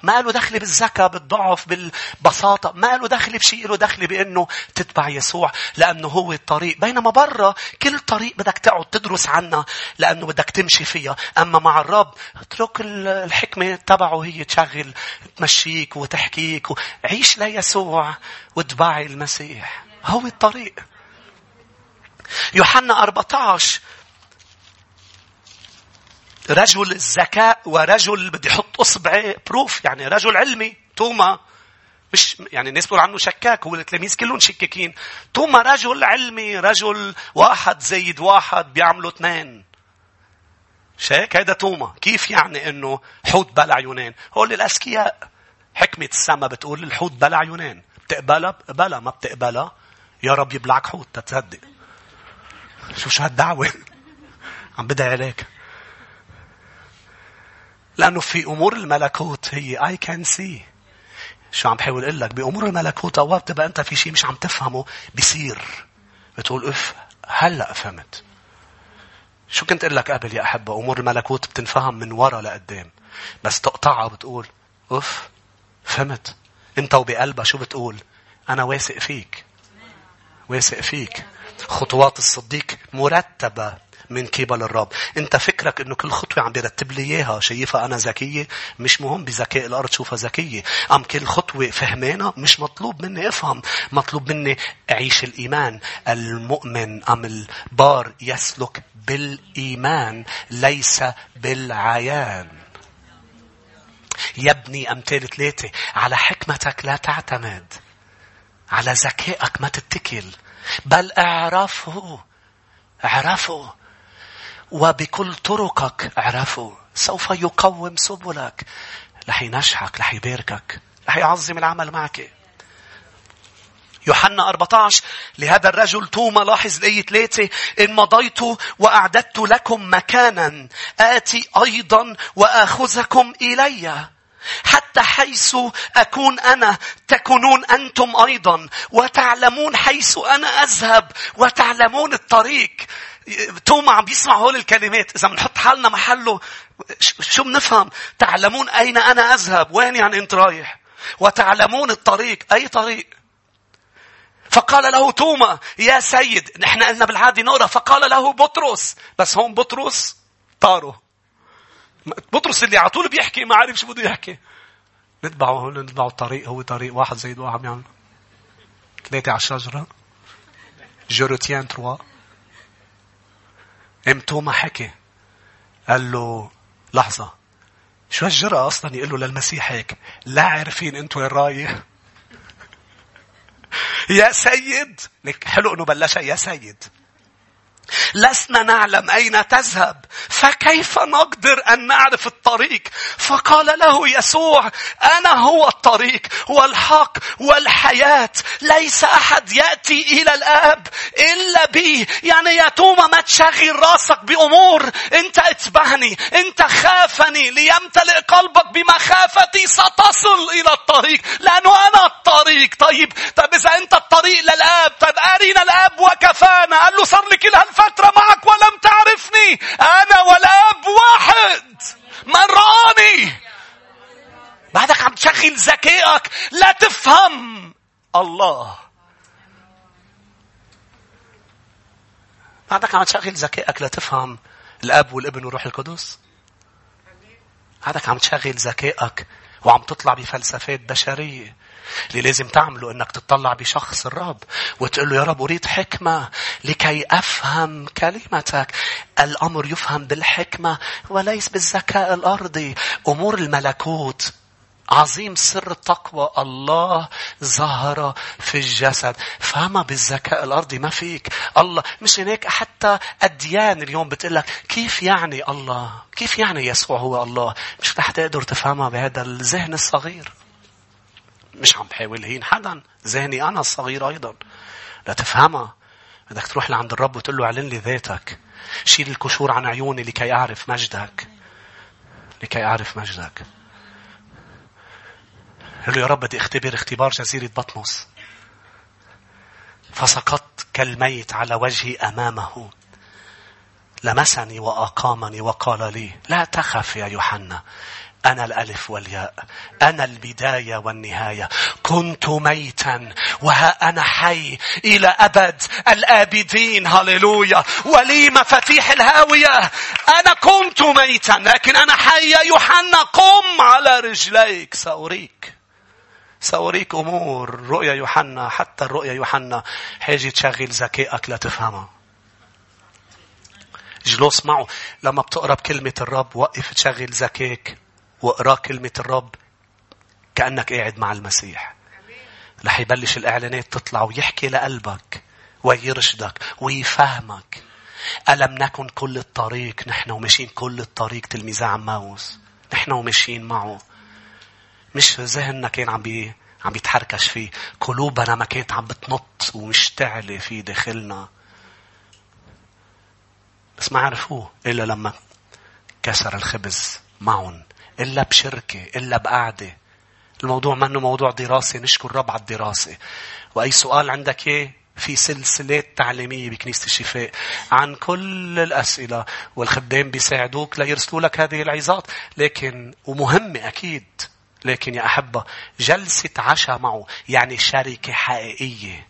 ما له دخل بالزكاة، بالضعف، بالبساطة. ما له دخل بشيء، له دخل بانه تتبع يسوع لانه هو الطريق. بينما برا كل طريق بدك تقعد تدرس عنها لانه بدك تمشي فيها. اما مع الرب اترك الحكمة تبعه هي تشغل تمشيك وتحكيك. عيش ليسوع واتبع المسيح، هو الطريق. يوحنا أربعة عشر، رجل الذكاء ورجل بدي حط أصبعي بروف، يعني رجل علمي. توما، مش يعني الناس بتقول عنه شكاك، هو التلاميذ كلهم شكاكين. توما رجل علمي، رجل واحد زائد واحد بيعملوا اثنين. شاك هيدا توما. كيف يعني إنه حوت بلا عيونين؟ هو للأسكياء. حكمة السماء بتقول الحوت بلا عيونين، بتقبلها بلا، ما بتقبلها يا رب يبلعك حوت تتصدق. شو شو هالدعوة عم بدعي عليك؟ لأنه في أمور الملكوت هي I can see. شو عم بحاول أقول لك؟ بأمور الملكوت أوقات بتبقى أنت في شيء مش عم تفهمه بيصير، بتقول أف هلأ فهمت. شو كنت أقول لك قبل يا أحبة؟ أمور الملكوت بتنفهم من ورا لقدام، بس تقطعها بتقول أف فهمت. أنت وبقلبها شو بتقول؟ أنا واثق فيك، واثق فيك. خطوات الصديق مرتبة من قبل الرب. انت فكرك انه كل خطوه عم بيرتب لي اياها، شايفها انا ذكيه، مش مهم بذكاء الارض شوفها ذكيه. ام كل خطوه فهمانه؟ مش مطلوب مني افهم، مطلوب مني اعيش الايمان. المؤمن ام البار يسلك بالايمان ليس بالعيان. يا ابني امثال ثلاثه، على حكمتك لا تعتمد، على ذكائك ما تتكل، بل اعرفه، اعرفه، وبكل طرقك اعرفه، سوف يقوم سبلك. لح ينشحك، لح يباركك، لح يعظم العمل معك. يوحنا أربعة عشر، لهذا الرجل توما، لاحظ الآية ثلاثة، إن مضيت وأعددت لكم مكانا آتي أيضا وآخذكم إلي، حتى حيث أكون أنا تكونون أنتم أيضا، وتعلمون حيث أنا أذهب، وتعلمون الطريق. توما عم بيسمع هول الكلمات. إذا بنحط حالنا محله شو بنفهم؟ تعلمون أين أنا أذهب، وين يعني أنت رايح، وتعلمون الطريق. أي طريق؟ فقال له توما يا سيد. نحن قلنا بالعادي نقرأ فقال له بطرس، بس هون بطرس طاره. بطرس اللي على طول بيحكي ما عارف شو بده يحكي. نتبعه هون، نتبعه الطريق، هو طريق واحد زائد واحد يعني ثلاثة على الشجرة. جورتيان تروا. ام توما حكي قال له لحظة، شو هالجرأة أصلا يقول له للمسيح هيك؟ لا عارفين انتوا وين رايح يا سيد. لك حلو انه بلش يا سيد. لسنا نعلم أين تذهب، فكيف نقدر أن نعرف الطريق؟ فقال له يسوع أنا هو الطريق والحق والحياة، ليس أحد يأتي إلى الآب إلا بي. يعني يا توما ما تشغل راسك بأمور، أنت اتبعني، أنت خافني، ليمتلئ قلبك بمخافتي، ستصل إلى الطريق لأنه أنا الطريق. طيب طيب إذا أنت الطريق للآب، طيب أرينا الآب وكفانا. قال له صار لي كل فترة معك ولم تعرفني، أنا والأب واحد، من رآني؟ بعدك عم تشغل ذكائك، لا تفهم الله. بعدك عم تشغل ذكائك لا تفهم الأب والابن والروح القدس. بعدك عم تشغل ذكائك وعم تطلع بفلسفات بشرية. اللي لازم تعمله إنك تطلع بشخص الرب وتقول له يا رب أريد حكمة لكي أفهم كلمتك. الأمر يفهم بالحكمة وليس بالذكاء الأرضي. أمور الملكوت، عظيم سر التقوى، الله ظهر في الجسد. فهمها بالذكاء الأرضي ما فيك. الله مش هناك. حتى الديان اليوم بتقولك كيف يعني الله، كيف يعني يسوع هو الله. مش رح تقدر تفهمها بهذا الذهن الصغير. مش عم بحاول هين حدا، ذهني أنا الصغير أيضا لا تفهمها. بدك تروح لعند الرب وتقول له علن لي ذاتك، شيل الكشور عن عيوني لكي أعرف مجدك. لكي أعرف مجدك. قال له يا رب بدي اختبر اختبار جزيرة بطمس. فسقطت كالميت على وجهي أمامه. لمسني وأقامني وقال لي لا تخف يا يوحنا، أنا الألف والياء، أنا البداية والنهاية، كنت ميتا وها أنا حي إلى أبد الآبدين. هللويا، ولي مفاتيح الهاوية. أنا كنت ميتا لكن أنا حي يا يوحنا، قم على رجليك، سأريك سأريك أمور. رؤيا يوحنا، حتى الرؤيا يوحنا حاجة تشغل ذكائك لا تفهمها. جلوس معه لما بتقرأ بكلمة الرب، وقف تشغل ذكائك واقرأ كلمة الرب كأنك قاعد مع المسيح. رح يبلش الإعلانات تطلع ويحكي لقلبك ويرشدك ويفهمك. ألم نكن كل الطريق نحن ومشيين كل الطريق تلميذ عماوس، نحن ومشيين معه. مش ذهننا كان عم بي عم بيتحركش فيه، قلوبنا ما كانت عم بتنط ومشتعلة في داخلنا، بس ما عرفوه إلا لما كسر الخبز معهم، إلا بشركة، إلا بقعدة. الموضوع ما إنه موضوع دراسة، نشكر رب على الدراسة. وأي سؤال عندك إيه؟ في سلسلات تعليمية بكنيسة الشفاء عن كل الأسئلة، والخدام بيساعدوك ليرسلوا لك هذه العظات، لكن ومهمة أكيد. لكن يا أحبة، جلسة عشاء معه يعني شركة حقيقية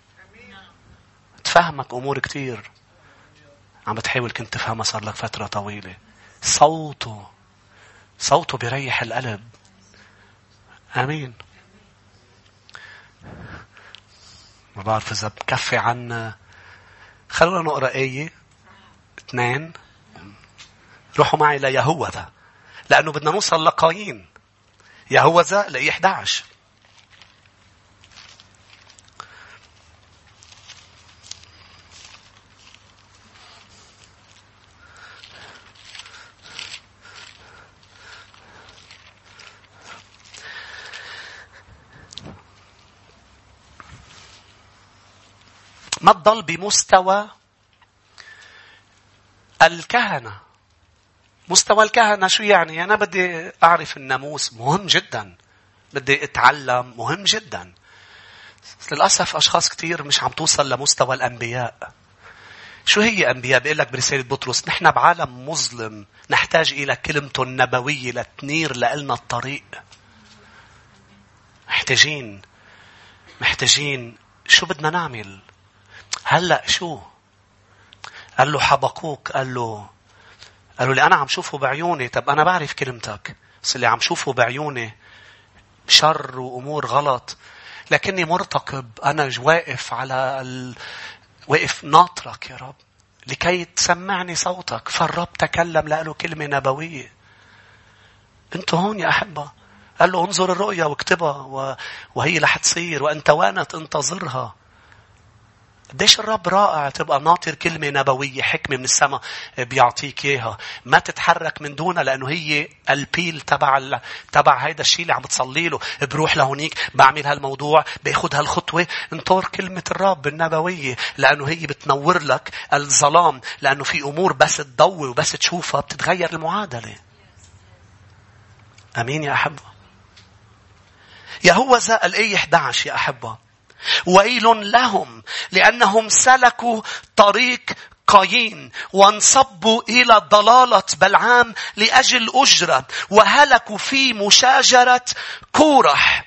تفهمك أمور كتير عم بتحاول كنت تفهمها صار لك فترة طويلة. صوته صوته بيريح القلب. آمين. ما بعرف إذا بكفي عن خلونا نقرأ آية اثنين. روحوا معي ليهوذا، لأنه بدنا نوصل لقايين. يهوذا لأي إحدى عشر. ما تضل بمستوى الكهنة. مستوى الكهنة شو يعني؟ أنا بدي أعرف الناموس، مهم جدا. بدي أتعلم، مهم جدا. للأسف أشخاص كتير مش عم توصل لمستوى الأنبياء. شو هي أنبياء؟ بيقول لك برسالة بطرس نحن بعالم مظلم نحتاج إلى كلمته النبوية لتنير لنا الطريق. محتاجين محتاجين شو بدنا نعمل؟ هلأ شو؟ قال له حبقوك، قال له قال له اللي أنا عم شوفه بعيوني. طب أنا بعرف كلمتك، بس اللي عم شوفه بعيوني شر وأمور غلط، لكني مرتقب. أنا واقف على ال... واقف ناطرك يا رب لكي تسمعني صوتك. فالرب تكلم لقاله كلمة نبوية. أنتوا هون يا أحبة. قال له انظر الرؤية واكتبها و... وهي لح تصير وأنت وانت انتظرها. قديش الرب رائع تبقى ناطر كلمة نبوية، حكمة من السماء بيعطيك إياها، ما تتحرك من دونها، لأنه هي البيل تبع ال... تبع هيدا الشيء اللي عم بتصلي له. بروح لهونيك، بعمل هالموضوع، بأخذ هالخطوة. انطر كلمة الرب النبوية، لأنه هي بتنور لك الظلام، لأنه في أمور بس تضوي وبس تشوفها بتتغير المعادلة. أمين يا أحبة. يهوذا الآية إحدى عشر يا أحبة. ويل لهم لأنهم سلكوا طريق قايين وانصبوا إلى ضلالة بلعام لأجل أجرة، وهلكوا في مشاجرة كورح.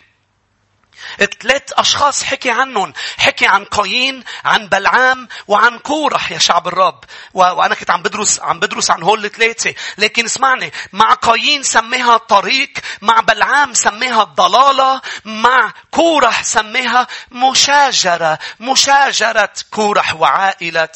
ثلاث أشخاص حكي عنهم، حكي عن قايين، عن بلعام، وعن كورح. يا شعب الرب، وأنا كنت عم بدرس عم بدرس عن هول الثلاثة. لكن اسمعني، مع قايين سميها طريق، مع بلعام سميها الضلالة، مع كورح سميها مشاجرة مشاجرة كورح وعائلة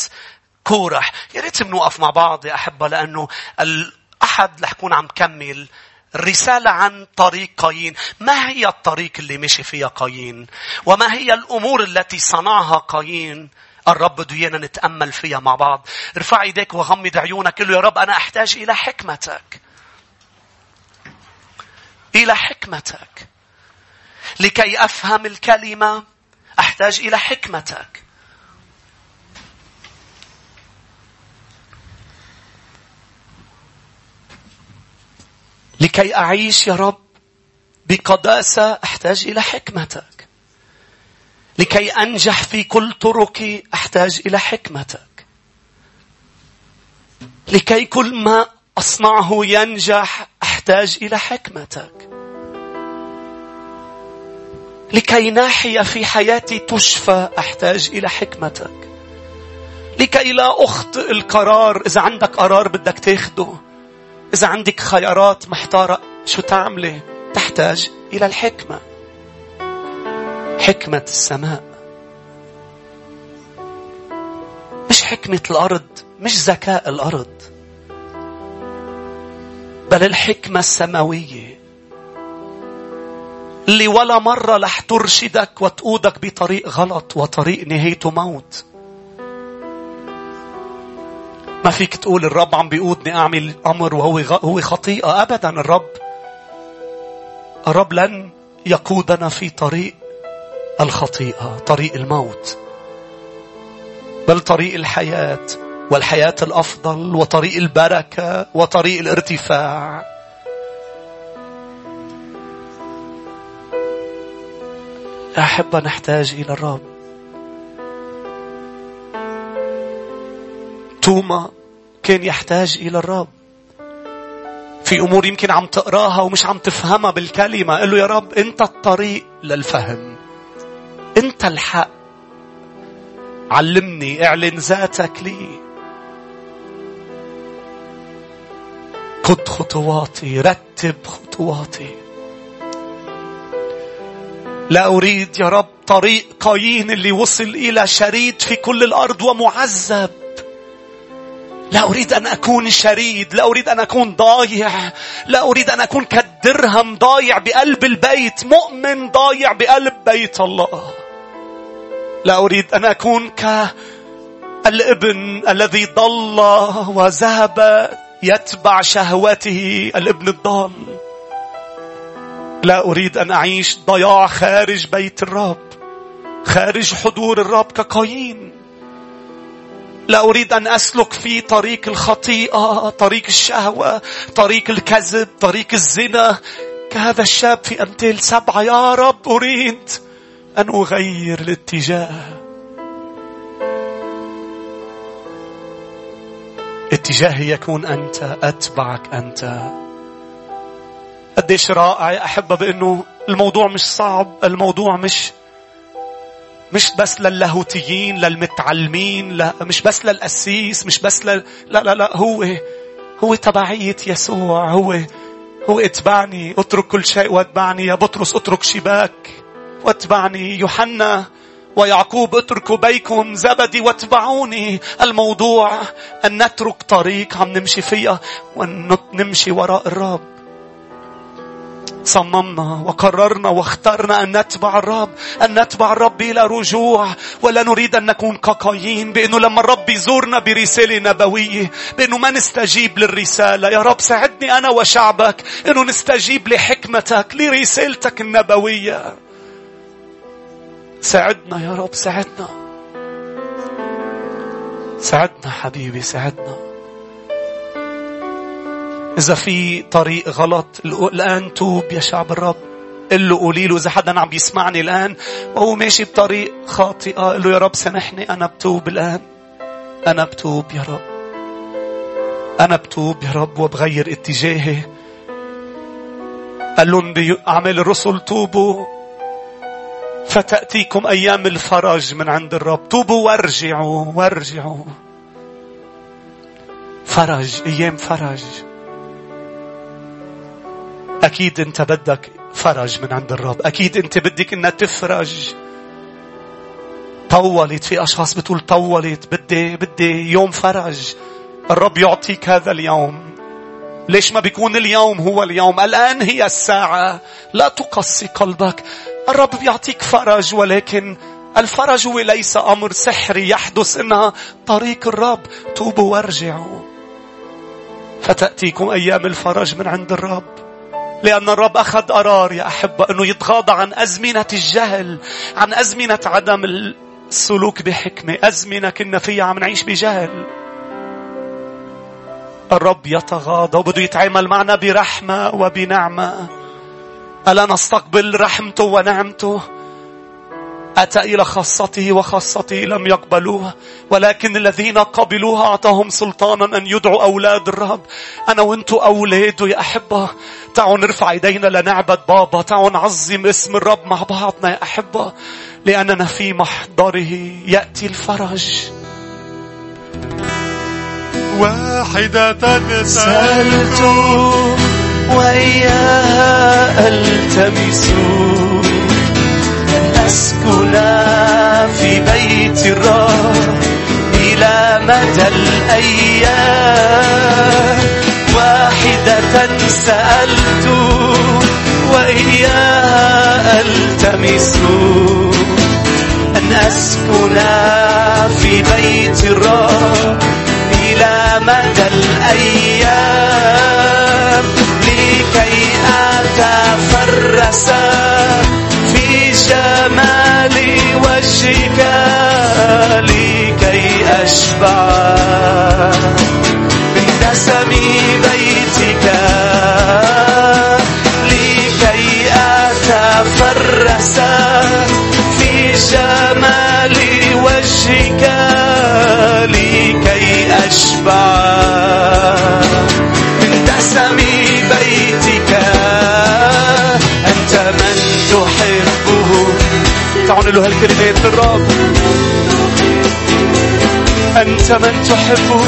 كورح. يا ريت بنوقف مع بعض يا أحبة، لأنه الأحد رح يكون عم كمل الرسالة عن طريق قايين. ما هي الطريق اللي مشي فيها قايين؟ وما هي الأمور التي صنعها قايين؟ الرب بده ايانا نتأمل فيها مع بعض. ارفع ايديك وغمض عيونك، قل له يا رب أنا أحتاج إلى حكمتك. إلى حكمتك. لكي أفهم الكلمة أحتاج إلى حكمتك. لكي أعيش يا رب بقداسة أحتاج إلى حكمتك. لكي أنجح في كل طرقي أحتاج إلى حكمتك. لكي كل ما أصنعه ينجح أحتاج إلى حكمتك. لكي ناحية في حياتي تشفى أحتاج إلى حكمتك. لكي لا أخطئ القرار. إذا عندك قرار بدك تاخده، إذا عندك خيارات محتارة شو تعمله، تحتاج إلى الحكمة، حكمة السماء، مش حكمة الأرض، مش ذكاء الأرض، بل الحكمة السماوية اللي ولا مرة لح ترشدك وتقودك بطريق غلط وطريق نهايته موت. ما فيك تقول الرب عم بيقودني أعمل أمر وهو هو خطيئة. أبدا. الرب الرب لن يقودنا في طريق الخطيئة، طريق الموت، بل طريق الحياة والحياة الأفضل وطريق البركة وطريق الارتفاع. أحب نحتاج إلى الرب. توما كان يحتاج إلى الرب في أمور يمكن عم تقراها ومش عم تفهمها بالكلمة. قال له يا رب أنت الطريق للفهم، أنت الحق، علمني، اعلن ذاتك لي، قد خطواتي، رتب خطواتي. لا أريد يا رب طريق قايين اللي وصل إلى شريد في كل الأرض ومعذب. لا أريد أن أكون شريد، لا أريد أن أكون ضايع، لا أريد أن أكون كالدرهم ضايع بقلب البيت، مؤمن ضايع بقلب بيت الله. لا أريد أن أكون كالابن الذي ضل وذهب يتبع شهوته، الابن الضال. لا أريد أن أعيش ضياع خارج بيت الرب، خارج حضور الرب كقايين. لا أريد أن أسلك في طريق الخطيئة، طريق الشهوة، طريق الكذب، طريق الزنا، كهذا الشاب في أمثال سبعة. يا رب أريد أن أغير الاتجاه، اتجاهي يكون أنت، أتبعك أنت. قديش رائع يا أحبة بأنه الموضوع مش صعب، الموضوع مش مش بس للاهوتيين، للمتعلمين، لا مش بس للقسيس، مش بس لل... لا لا لا هو هو تبعية يسوع. هو هو اتبعني، اترك كل شيء واتبعني. يا بطرس اترك شباك واتبعني، يوحنا ويعقوب اتركوا بيكم زبدي واتبعوني. الموضوع أن نترك طريق عم نمشي فيها ونمشي وراء الرب. صممنا وقررنا واخترنا أن نتبع الرب، أن نتبع الرب إلى رجوع. ولا نريد أن نكون كقايين، بأنه لما الرب يزورنا برسالة نبوية بأنه ما نستجيب للرسالة. يا رب ساعدني أنا وشعبك أنه نستجيب لحكمتك، لرسالتك النبوية. ساعدنا يا رب، ساعدنا ساعدنا حبيبي، ساعدنا. إذا في طريق غلط الآن توب يا شعب الرب، قل له، قولي له. إذا حدا عم بيسمعني الآن وهو ماشي بطريق خاطئة، قل له يا رب سامحني، أنا بتوب الآن، أنا بتوب يا رب، أنا بتوب يا رب وبغير اتجاهي. قال لهم بأعمال الرسل توبوا فتأتيكم أيام الفرج من عند الرب. توبوا وارجعوا، وارجعوا، فرج، أيام فرج. أكيد أنت بدك فرج من عند الرب، أكيد أنت بدك أنها تفرج. طولت في أشخاص بتقول طولت، بدي بدي يوم فرج. الرب يعطيك هذا اليوم. ليش ما بيكون اليوم هو اليوم؟ الآن هي الساعة، لا تقسي قلبك. الرب بيعطيك فرج، ولكن الفرج ليس أمر سحري يحدث، إنها طريق الرب. توبوا وارجعوا فتأتيكم أيام الفرج من عند الرب. لأن الرب أخذ قرار يا أحبة أنه يتغاضى عن أزمنة الجهل، عن أزمنة عدم السلوك بحكمة. أزمنة كنا فيها عم نعيش بجهل. الرب يتغاضى وبده يتعامل معنا برحمة وبنعمة. ألا نستقبل رحمته ونعمته؟ أتى إلى خاصته وخاصته لم يقبلوها، ولكن الذين قبلوها أعطاهم سلطانا أن يدعوا أولاد الرب. أنا وإنتوا أولاده يا أحبة. تعالوا نرفع إيدينا لنعبد بابا، تعالوا نعظم اسم الرب مع بعضنا يا أحبة، لأننا في محضره يأتي الفرج. واحدة سألت وإياها ألتمس أن أسكن في بيت الرب إلى مدى الأيام. واحدة سألت وإياها ألتمس أن أسكن في بيت الرب إلى مدى الأيام، لكي أتفرس في جمال وجهك، لكي أشبع من دسم بيتك، لكي أتفرس في جمال وجهك، لكي أشبع من دسم بيتك. أنت من تحبه، تعالوا له هالكلمات الرب. أنت من تحبه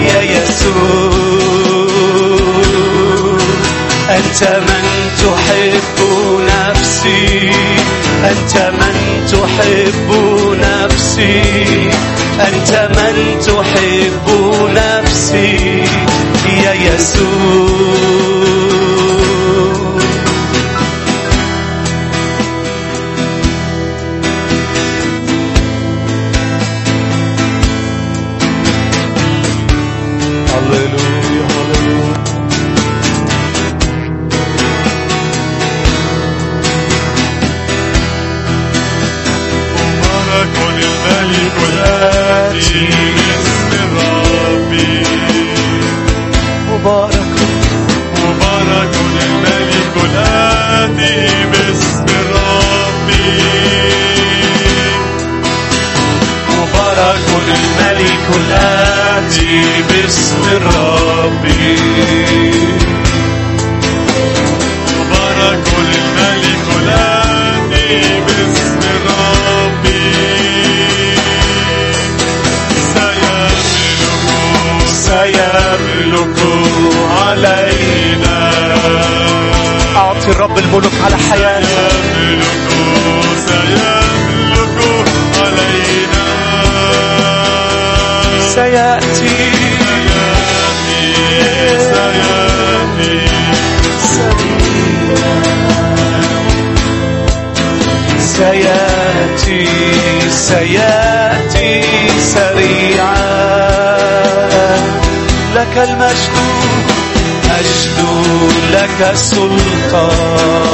يا يسوع، أنت من تحب نفسي، أنت من تحب نفسي، أنت من تحب نفسي يا يسوع. هللويا هللويا. الملك الآتي باسم الرب، مبارك مبارك الملك الآتي باسم الرب، مبارك الملك الآتي باسم الرب، مبارك الملك الآتي باسم الرب. سيملك علينا، أعطي الرب الملك على حياتنا. سيملك علينا، سيأتي سيأتي سيأتي سيأتي سريعا. لك المجد مجد، لك السلطان،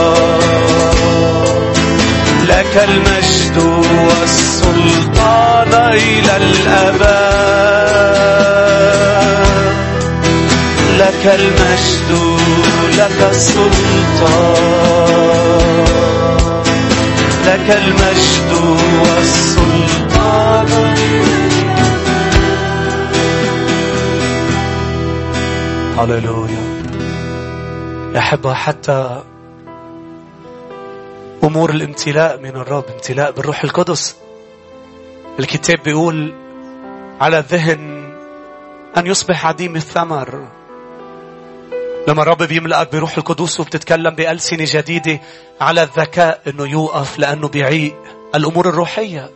لك المجد والسلطان إلى الأبد. لك المجد، لك السلطان، لك المجد والسلطان. هللويا. يا أحبة، حتى أمور الامتلاء من الرب، امتلاء بالروح القدس، الكتاب بيقول على الذهن أن يصبح عديم الثمر. لما الرب بيملأك بروح القدس وبتتكلم بألسنة جديدة، على الذكاء أنه يوقف، لأنه بيعيق الأمور الروحية.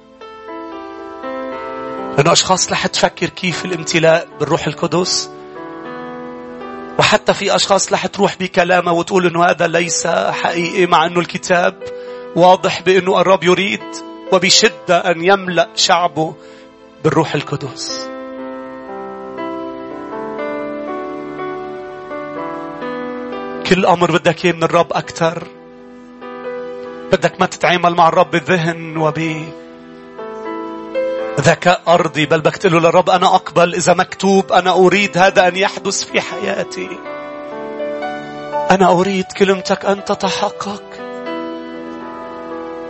لأنه أشخاص رح تفكر كيف الامتلاء بالروح القدس، وحتى في أشخاص لح تروح بكلامه وتقول إنه هذا ليس حقيقي، مع إنه الكتاب واضح بإنه الرب يريد وبشدة أن يملأ شعبه بالروح القدس. كل أمر بدك إياه من الرب أكتر. بدك ما تتعامل مع الرب بالذهن وب ذكاء أرضي، بل بكتل له للرب أنا أقبل، إذا مكتوب أنا أريد هذا أن يحدث في حياتي، أنا أريد كلمتك أن تتحقق،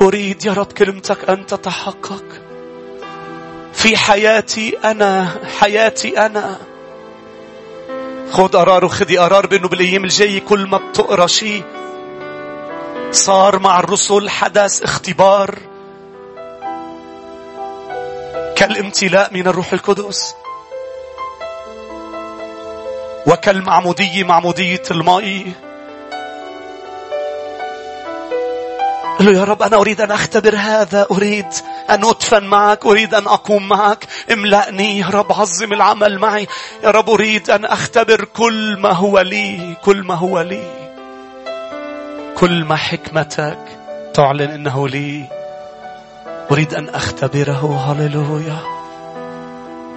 أريد يا رب كلمتك أن تتحقق في حياتي أنا، حياتي أنا. خد قرار وخدي قرار بأنه بالأيام الجاي كل ما بتقرأ شيء صار مع الرسل حدث اختبار كالامتلاء من الروح القدس وكالمعمودية معمودية الماء. قال له يا رب أنا أريد أن أختبر هذا، أريد أن أدفن معك، أريد أن أقوم معك، املأني يا رب، عظم العمل معي يا رب، أريد أن أختبر كل ما هو لي، كل ما هو لي، كل ما حكمتك تعلن إنه لي أريد أن أختبره. هللويا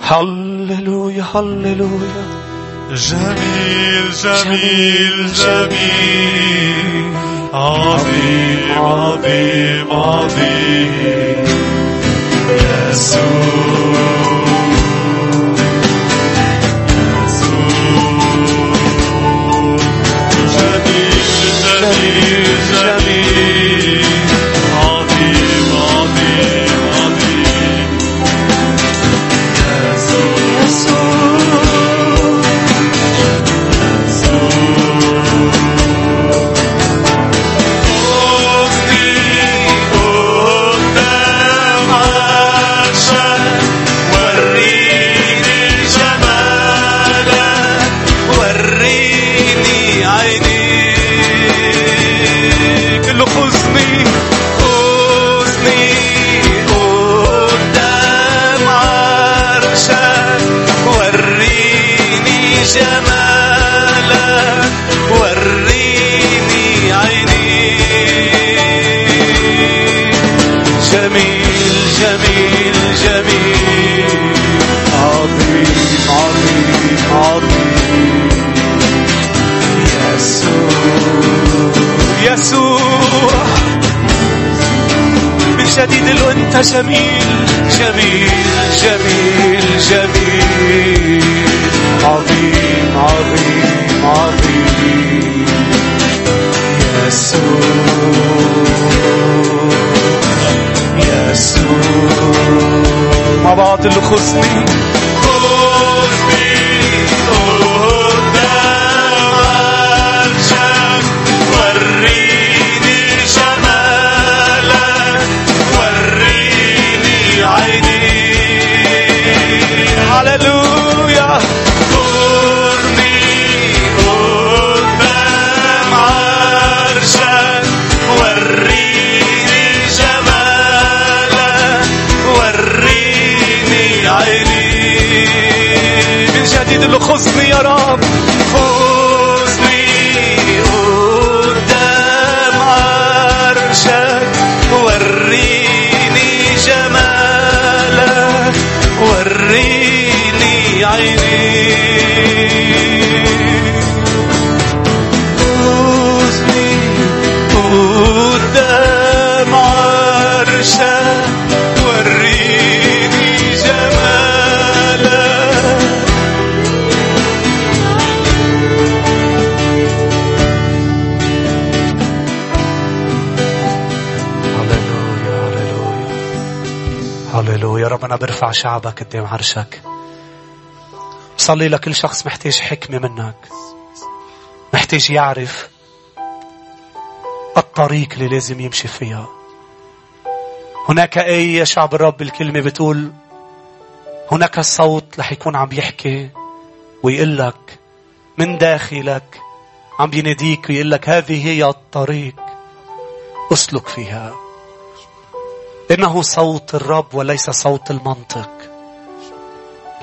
هللويا هللويا. جميل جميل جميل، عظيم عظيم عظيم يسوع. جميل جميل جميل جميل، عظيم عظيم عظيم يسوع يسوع. مع بعض اللي خصني خذني يا رب، خذني قدام عرشك، وريني جمالك، وريني عيني، خذني قدام عرشك، وريني جمالك. يا رب أنا برفع شعبك قدام عرشك، بصلي لكل شخص محتاج حكمة منك، محتاج يعرف الطريق اللي لازم يمشي فيها. هناك أي شعب الرب الكلمة بتقول هناك صوت رح يكون عم يحكي ويقلك من داخلك، عم يناديك ويقلك هذه هي الطريق أسلك فيها. إنه صوت الرب وليس صوت المنطق،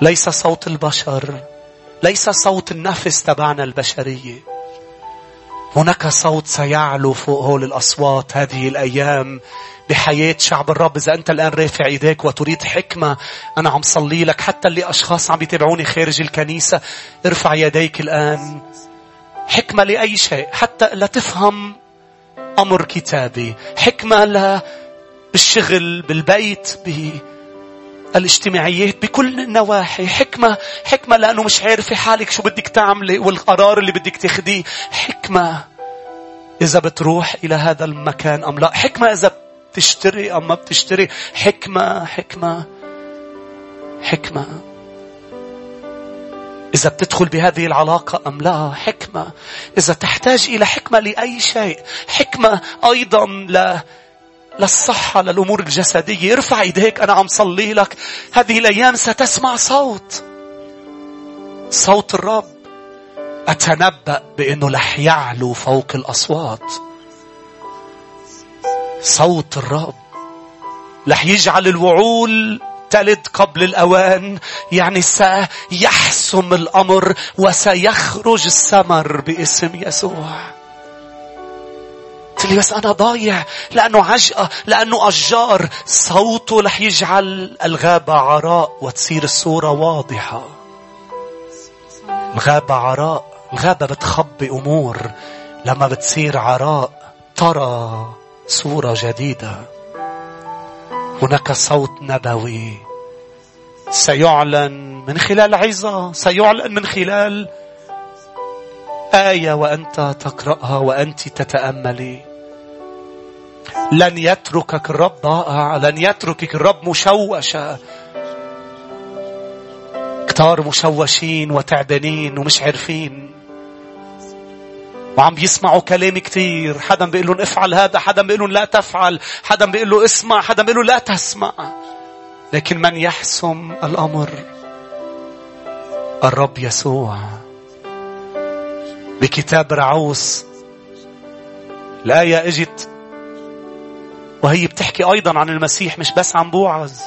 ليس صوت البشر، ليس صوت النفس تبعنا البشرية. هناك صوت سيعلو فوق هول الأصوات هذه الأيام بحياة شعب الرب. إذا أنت الآن رافع إيديك وتريد حكمة، أنا عم صلي لك، حتى اللي أشخاص عم يتابعوني خارج الكنيسة، ارفع يديك الآن. حكمة لأي شيء، حتى لا تفهم أمر كتابي، حكمة لا بالشغل، بالبيت، الاجتماعيات بكل نواحي. حكمة حكمة لأنه مش عارفة حالك شو بدك تعملي والقرار اللي بدك تاخديه. حكمة إذا بتروح إلى هذا المكان أم لا. حكمة إذا بتشتري أم ما بتشتري. حكمة حكمة حكمة إذا بتدخل بهذه العلاقة أم لا. حكمة إذا تحتاج إلى حكمة لأي شيء. حكمة أيضا ل للصحة للأمور الجسدية. ارفع يديك أنا عم صلي لك. هذه الأيام ستسمع صوت صوت الرب. أتنبأ بأنه لح يعلو فوق الأصوات. صوت الرب لح يجعل الوعول تلد قبل الأوان. يعني سيحسم الأمر وسيخرج الثمر باسم يسوع. اللي بس أنا ضايع لأنه عجقة لأنه أشجار. صوته لح يجعل الغابة عراء وتصير الصورة واضحة. الغابة عراء. الغابة بتخبي أمور. لما بتصير عراء ترى صورة جديدة. هناك صوت نبوي سيعلن من خلال عظة. سيعلن من خلال آية وأنت تقرأها وأنت تتأملي. لن يتركك الرب ضائع. لن يتركك الرب مشوشة. كتار مشوشين وتعبانين ومش عارفين وعم بيسمعوا كلام كتير. حدا بيقول لهم افعل هذا، حدا بيقول لهم لا تفعل، حدا بيقول له اسمع، حدا بيقول له لا تسمع. لكن من يحسم الأمر الرب يسوع. بكتاب رعوس الآية اجت وهي بتحكي أيضا عن المسيح مش بس عن بوعز.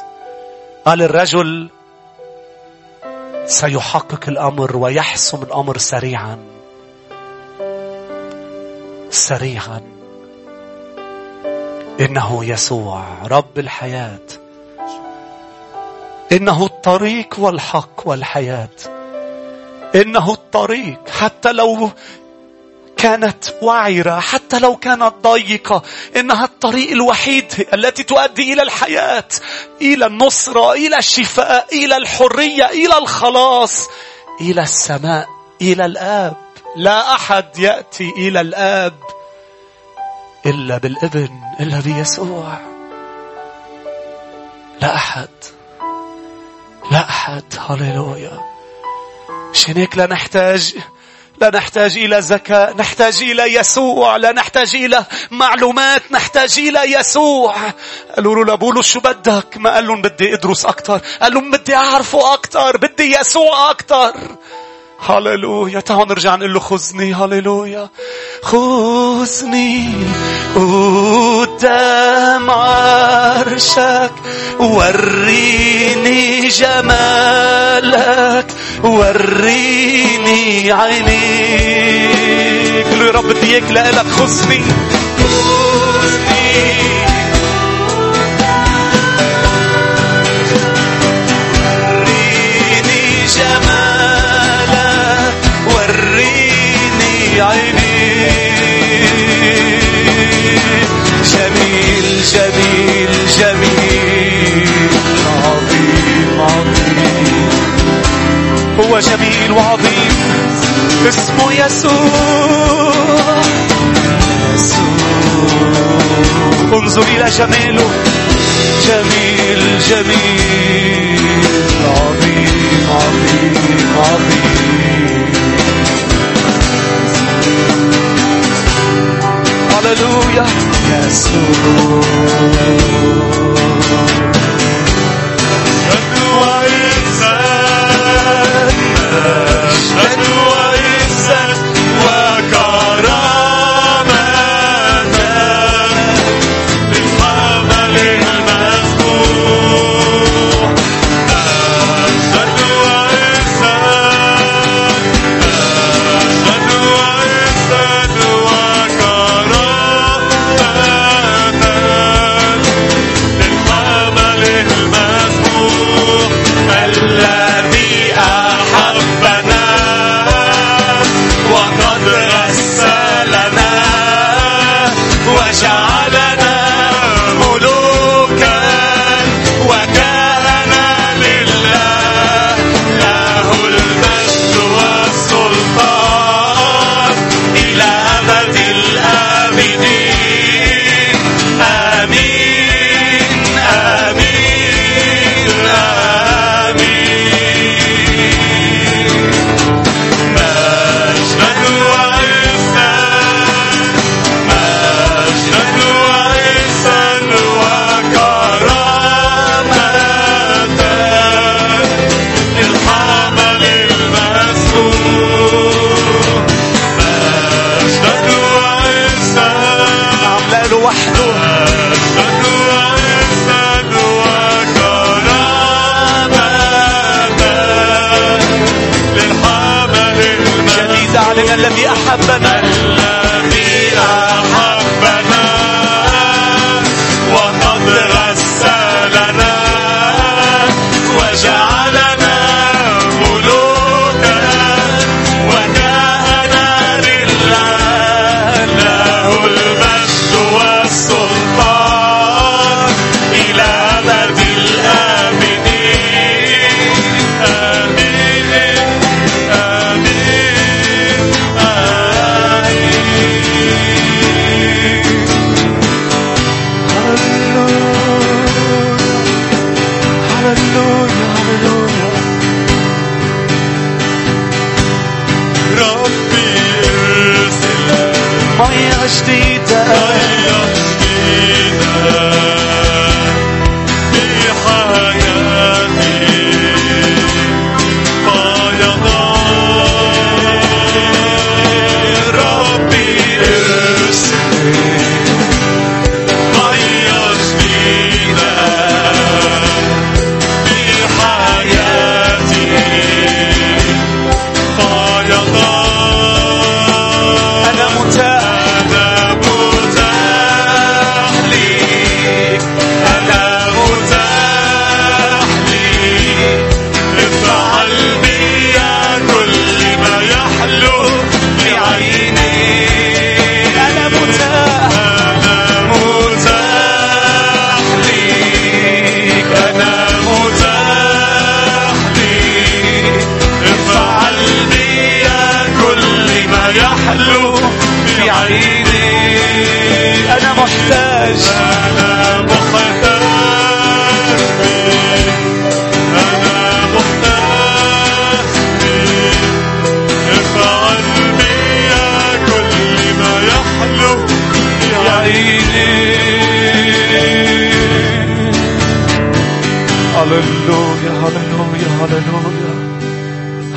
قال الرجل سيحقق الأمر ويحسم الأمر سريعا سريعا. إنه يسوع رب الحياة. إنه الطريق والحق والحياة. إنه الطريق. حتى لو كانت وعرة، حتى لو كانت ضيقة، إنها الطريق الوحيد التي تؤدي إلى الحياة، إلى النصرة، إلى الشفاء، إلى الحرية، إلى الخلاص، إلى السماء، إلى الآب. لا أحد يأتي إلى الآب إلا بالابن، إلا بيسوع. لا أحد لا أحد. هاليلويا. شنك لا نحتاج لا نحتاج إلى زكاة. نحتاج إلى يسوع. لا نحتاج إلى معلومات. نحتاج إلى يسوع. قالوا له بولس شو بدك؟ ما قال لهم بدي أدرس أكتر. قال لهم بدي أعرفه أكتر. بدي يسوع أكتر. هاليلويا. تعالوا نرجع نقول له خذني. هاليلويا. خذني قدام عرشك وريني جمالك وريني عينيك. قل يا رب بدي اياك لإلك. خذني خذني وريني جمالك وريني عينيك. جميل جميل جميل عظيم عظيم. هو جميل وعظيم. اسمه يسوع. انظر إلى جماله. جميل جميل عظيم عظيم عظيم. هللويا. يسوع أشهد وعزة وكرامة للحمل المذبوح. أشهد وعزة أشهد وعزة وكرامة للحمل المذبوح الذي أحبنا. وحده. أشهد أن أدواك رامنا للحمل المنزل. جديد علينا الذي أحبنا الذي أحبنا وقد غسلنا وجعلنا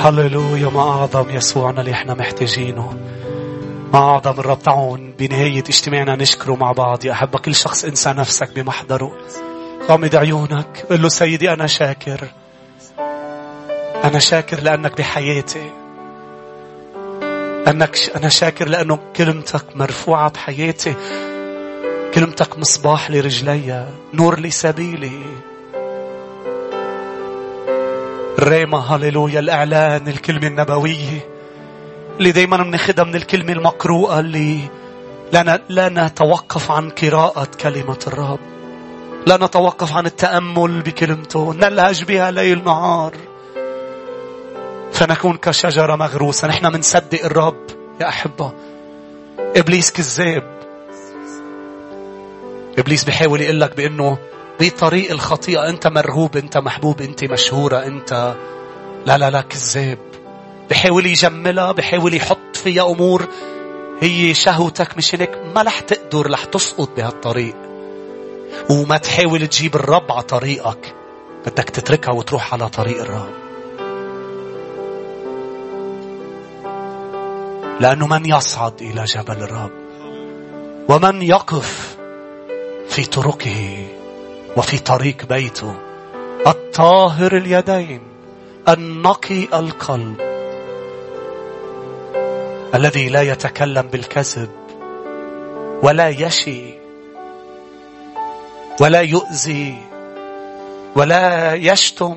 هللويا. ما أعظم يسوعنا اللي احنا محتاجينه. ما أعظم الرب تعون. بنهاية اجتماعنا نشكره مع بعض. يا أحب كل شخص انسى نفسك بمحضره. غمض عيونك قل له سيدي أنا شاكر. أنا شاكر لأنك بحياتي. أنك أنا شاكر لأنه كلمتك مرفوعة بحياتي. كلمتك مصباح لرجلي نور لسبيلي. ريما هاليلويا. الإعلان الكلمة النبوية اللي دايما بناخدها من الكلمة المقروءة اللي لا, لا نتوقف عن قراءة كلمة الرب. لا نتوقف عن التأمل بكلمته. نلهج بها ليل نهار فنكون كشجرة مغروسة. نحن منصدق الرب يا أحبة. إبليس كذاب. إبليس بيحاول يقولك بأنه بطريق الخطيئة أنت مرغوب أنت محبوب أنت مشهورة أنت. لا لا لا كذاب. بحاول يجملها بحاول يحط فيها أمور هي شهوتك مش هيك. ما لح تقدر لح تسقط بهالطريق. وما تحاول تجيب الرب على طريقك. بدك تتركها وتروح على طريق الرب. لأنه من يصعد إلى جبل الرب ومن يقف في طرقه وفي طريق بيته الطاهر اليدين النقي القلب الذي لا يتكلم بالكذب ولا يشي ولا يؤذي ولا يشتم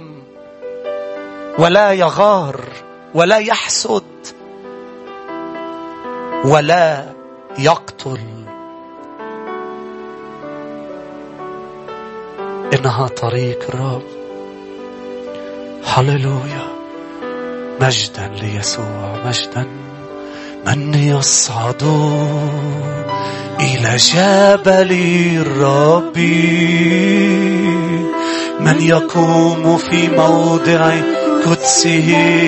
ولا يغار ولا يحسد ولا يقتل. إنها طريق الرب. هللويا. مجدا ليسوع. مجدا من يصعد إلى جبل الرب من يقوم في موضع قدسه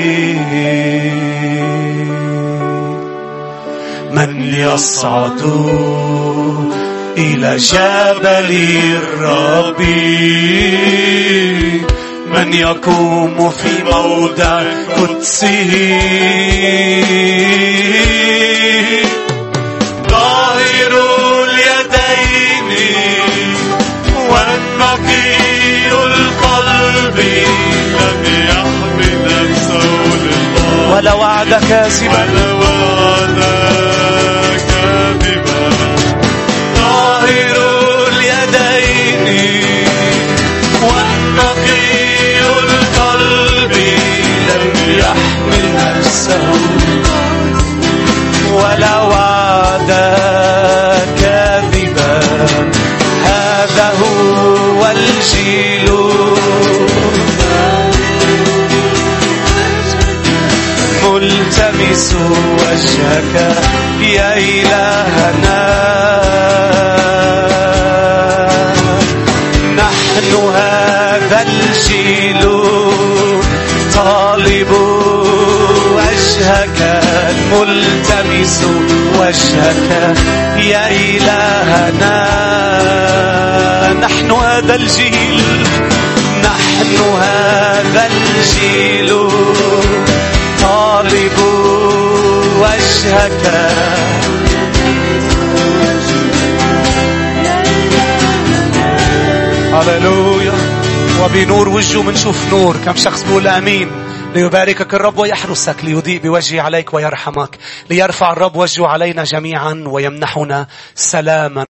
من يصعد إلى جبل الرب من يقوم في موضع قدسه طاهر اليدين وعد كاذبا والوعد كاذبا طاهر اليدين والنقي القلب لم يحمل نفسه ولا وعد كاذبا هذا هو الجيل التمس وجهك يا إلهنا نحن هذا الجيل طالب وجهك الملتمس وجهك يا إلهنا نحن هذا الجيل نحن هذا الجيل طالب وجهك هللويا وبنور وجهه منشوف نور. كم شخص بيقول امين؟ ليباركك الرب ويحرسك، ليضيء بوجهه عليك ويرحمك، ليرفع الرب وجهه علينا جميعا ويمنحنا سلاما.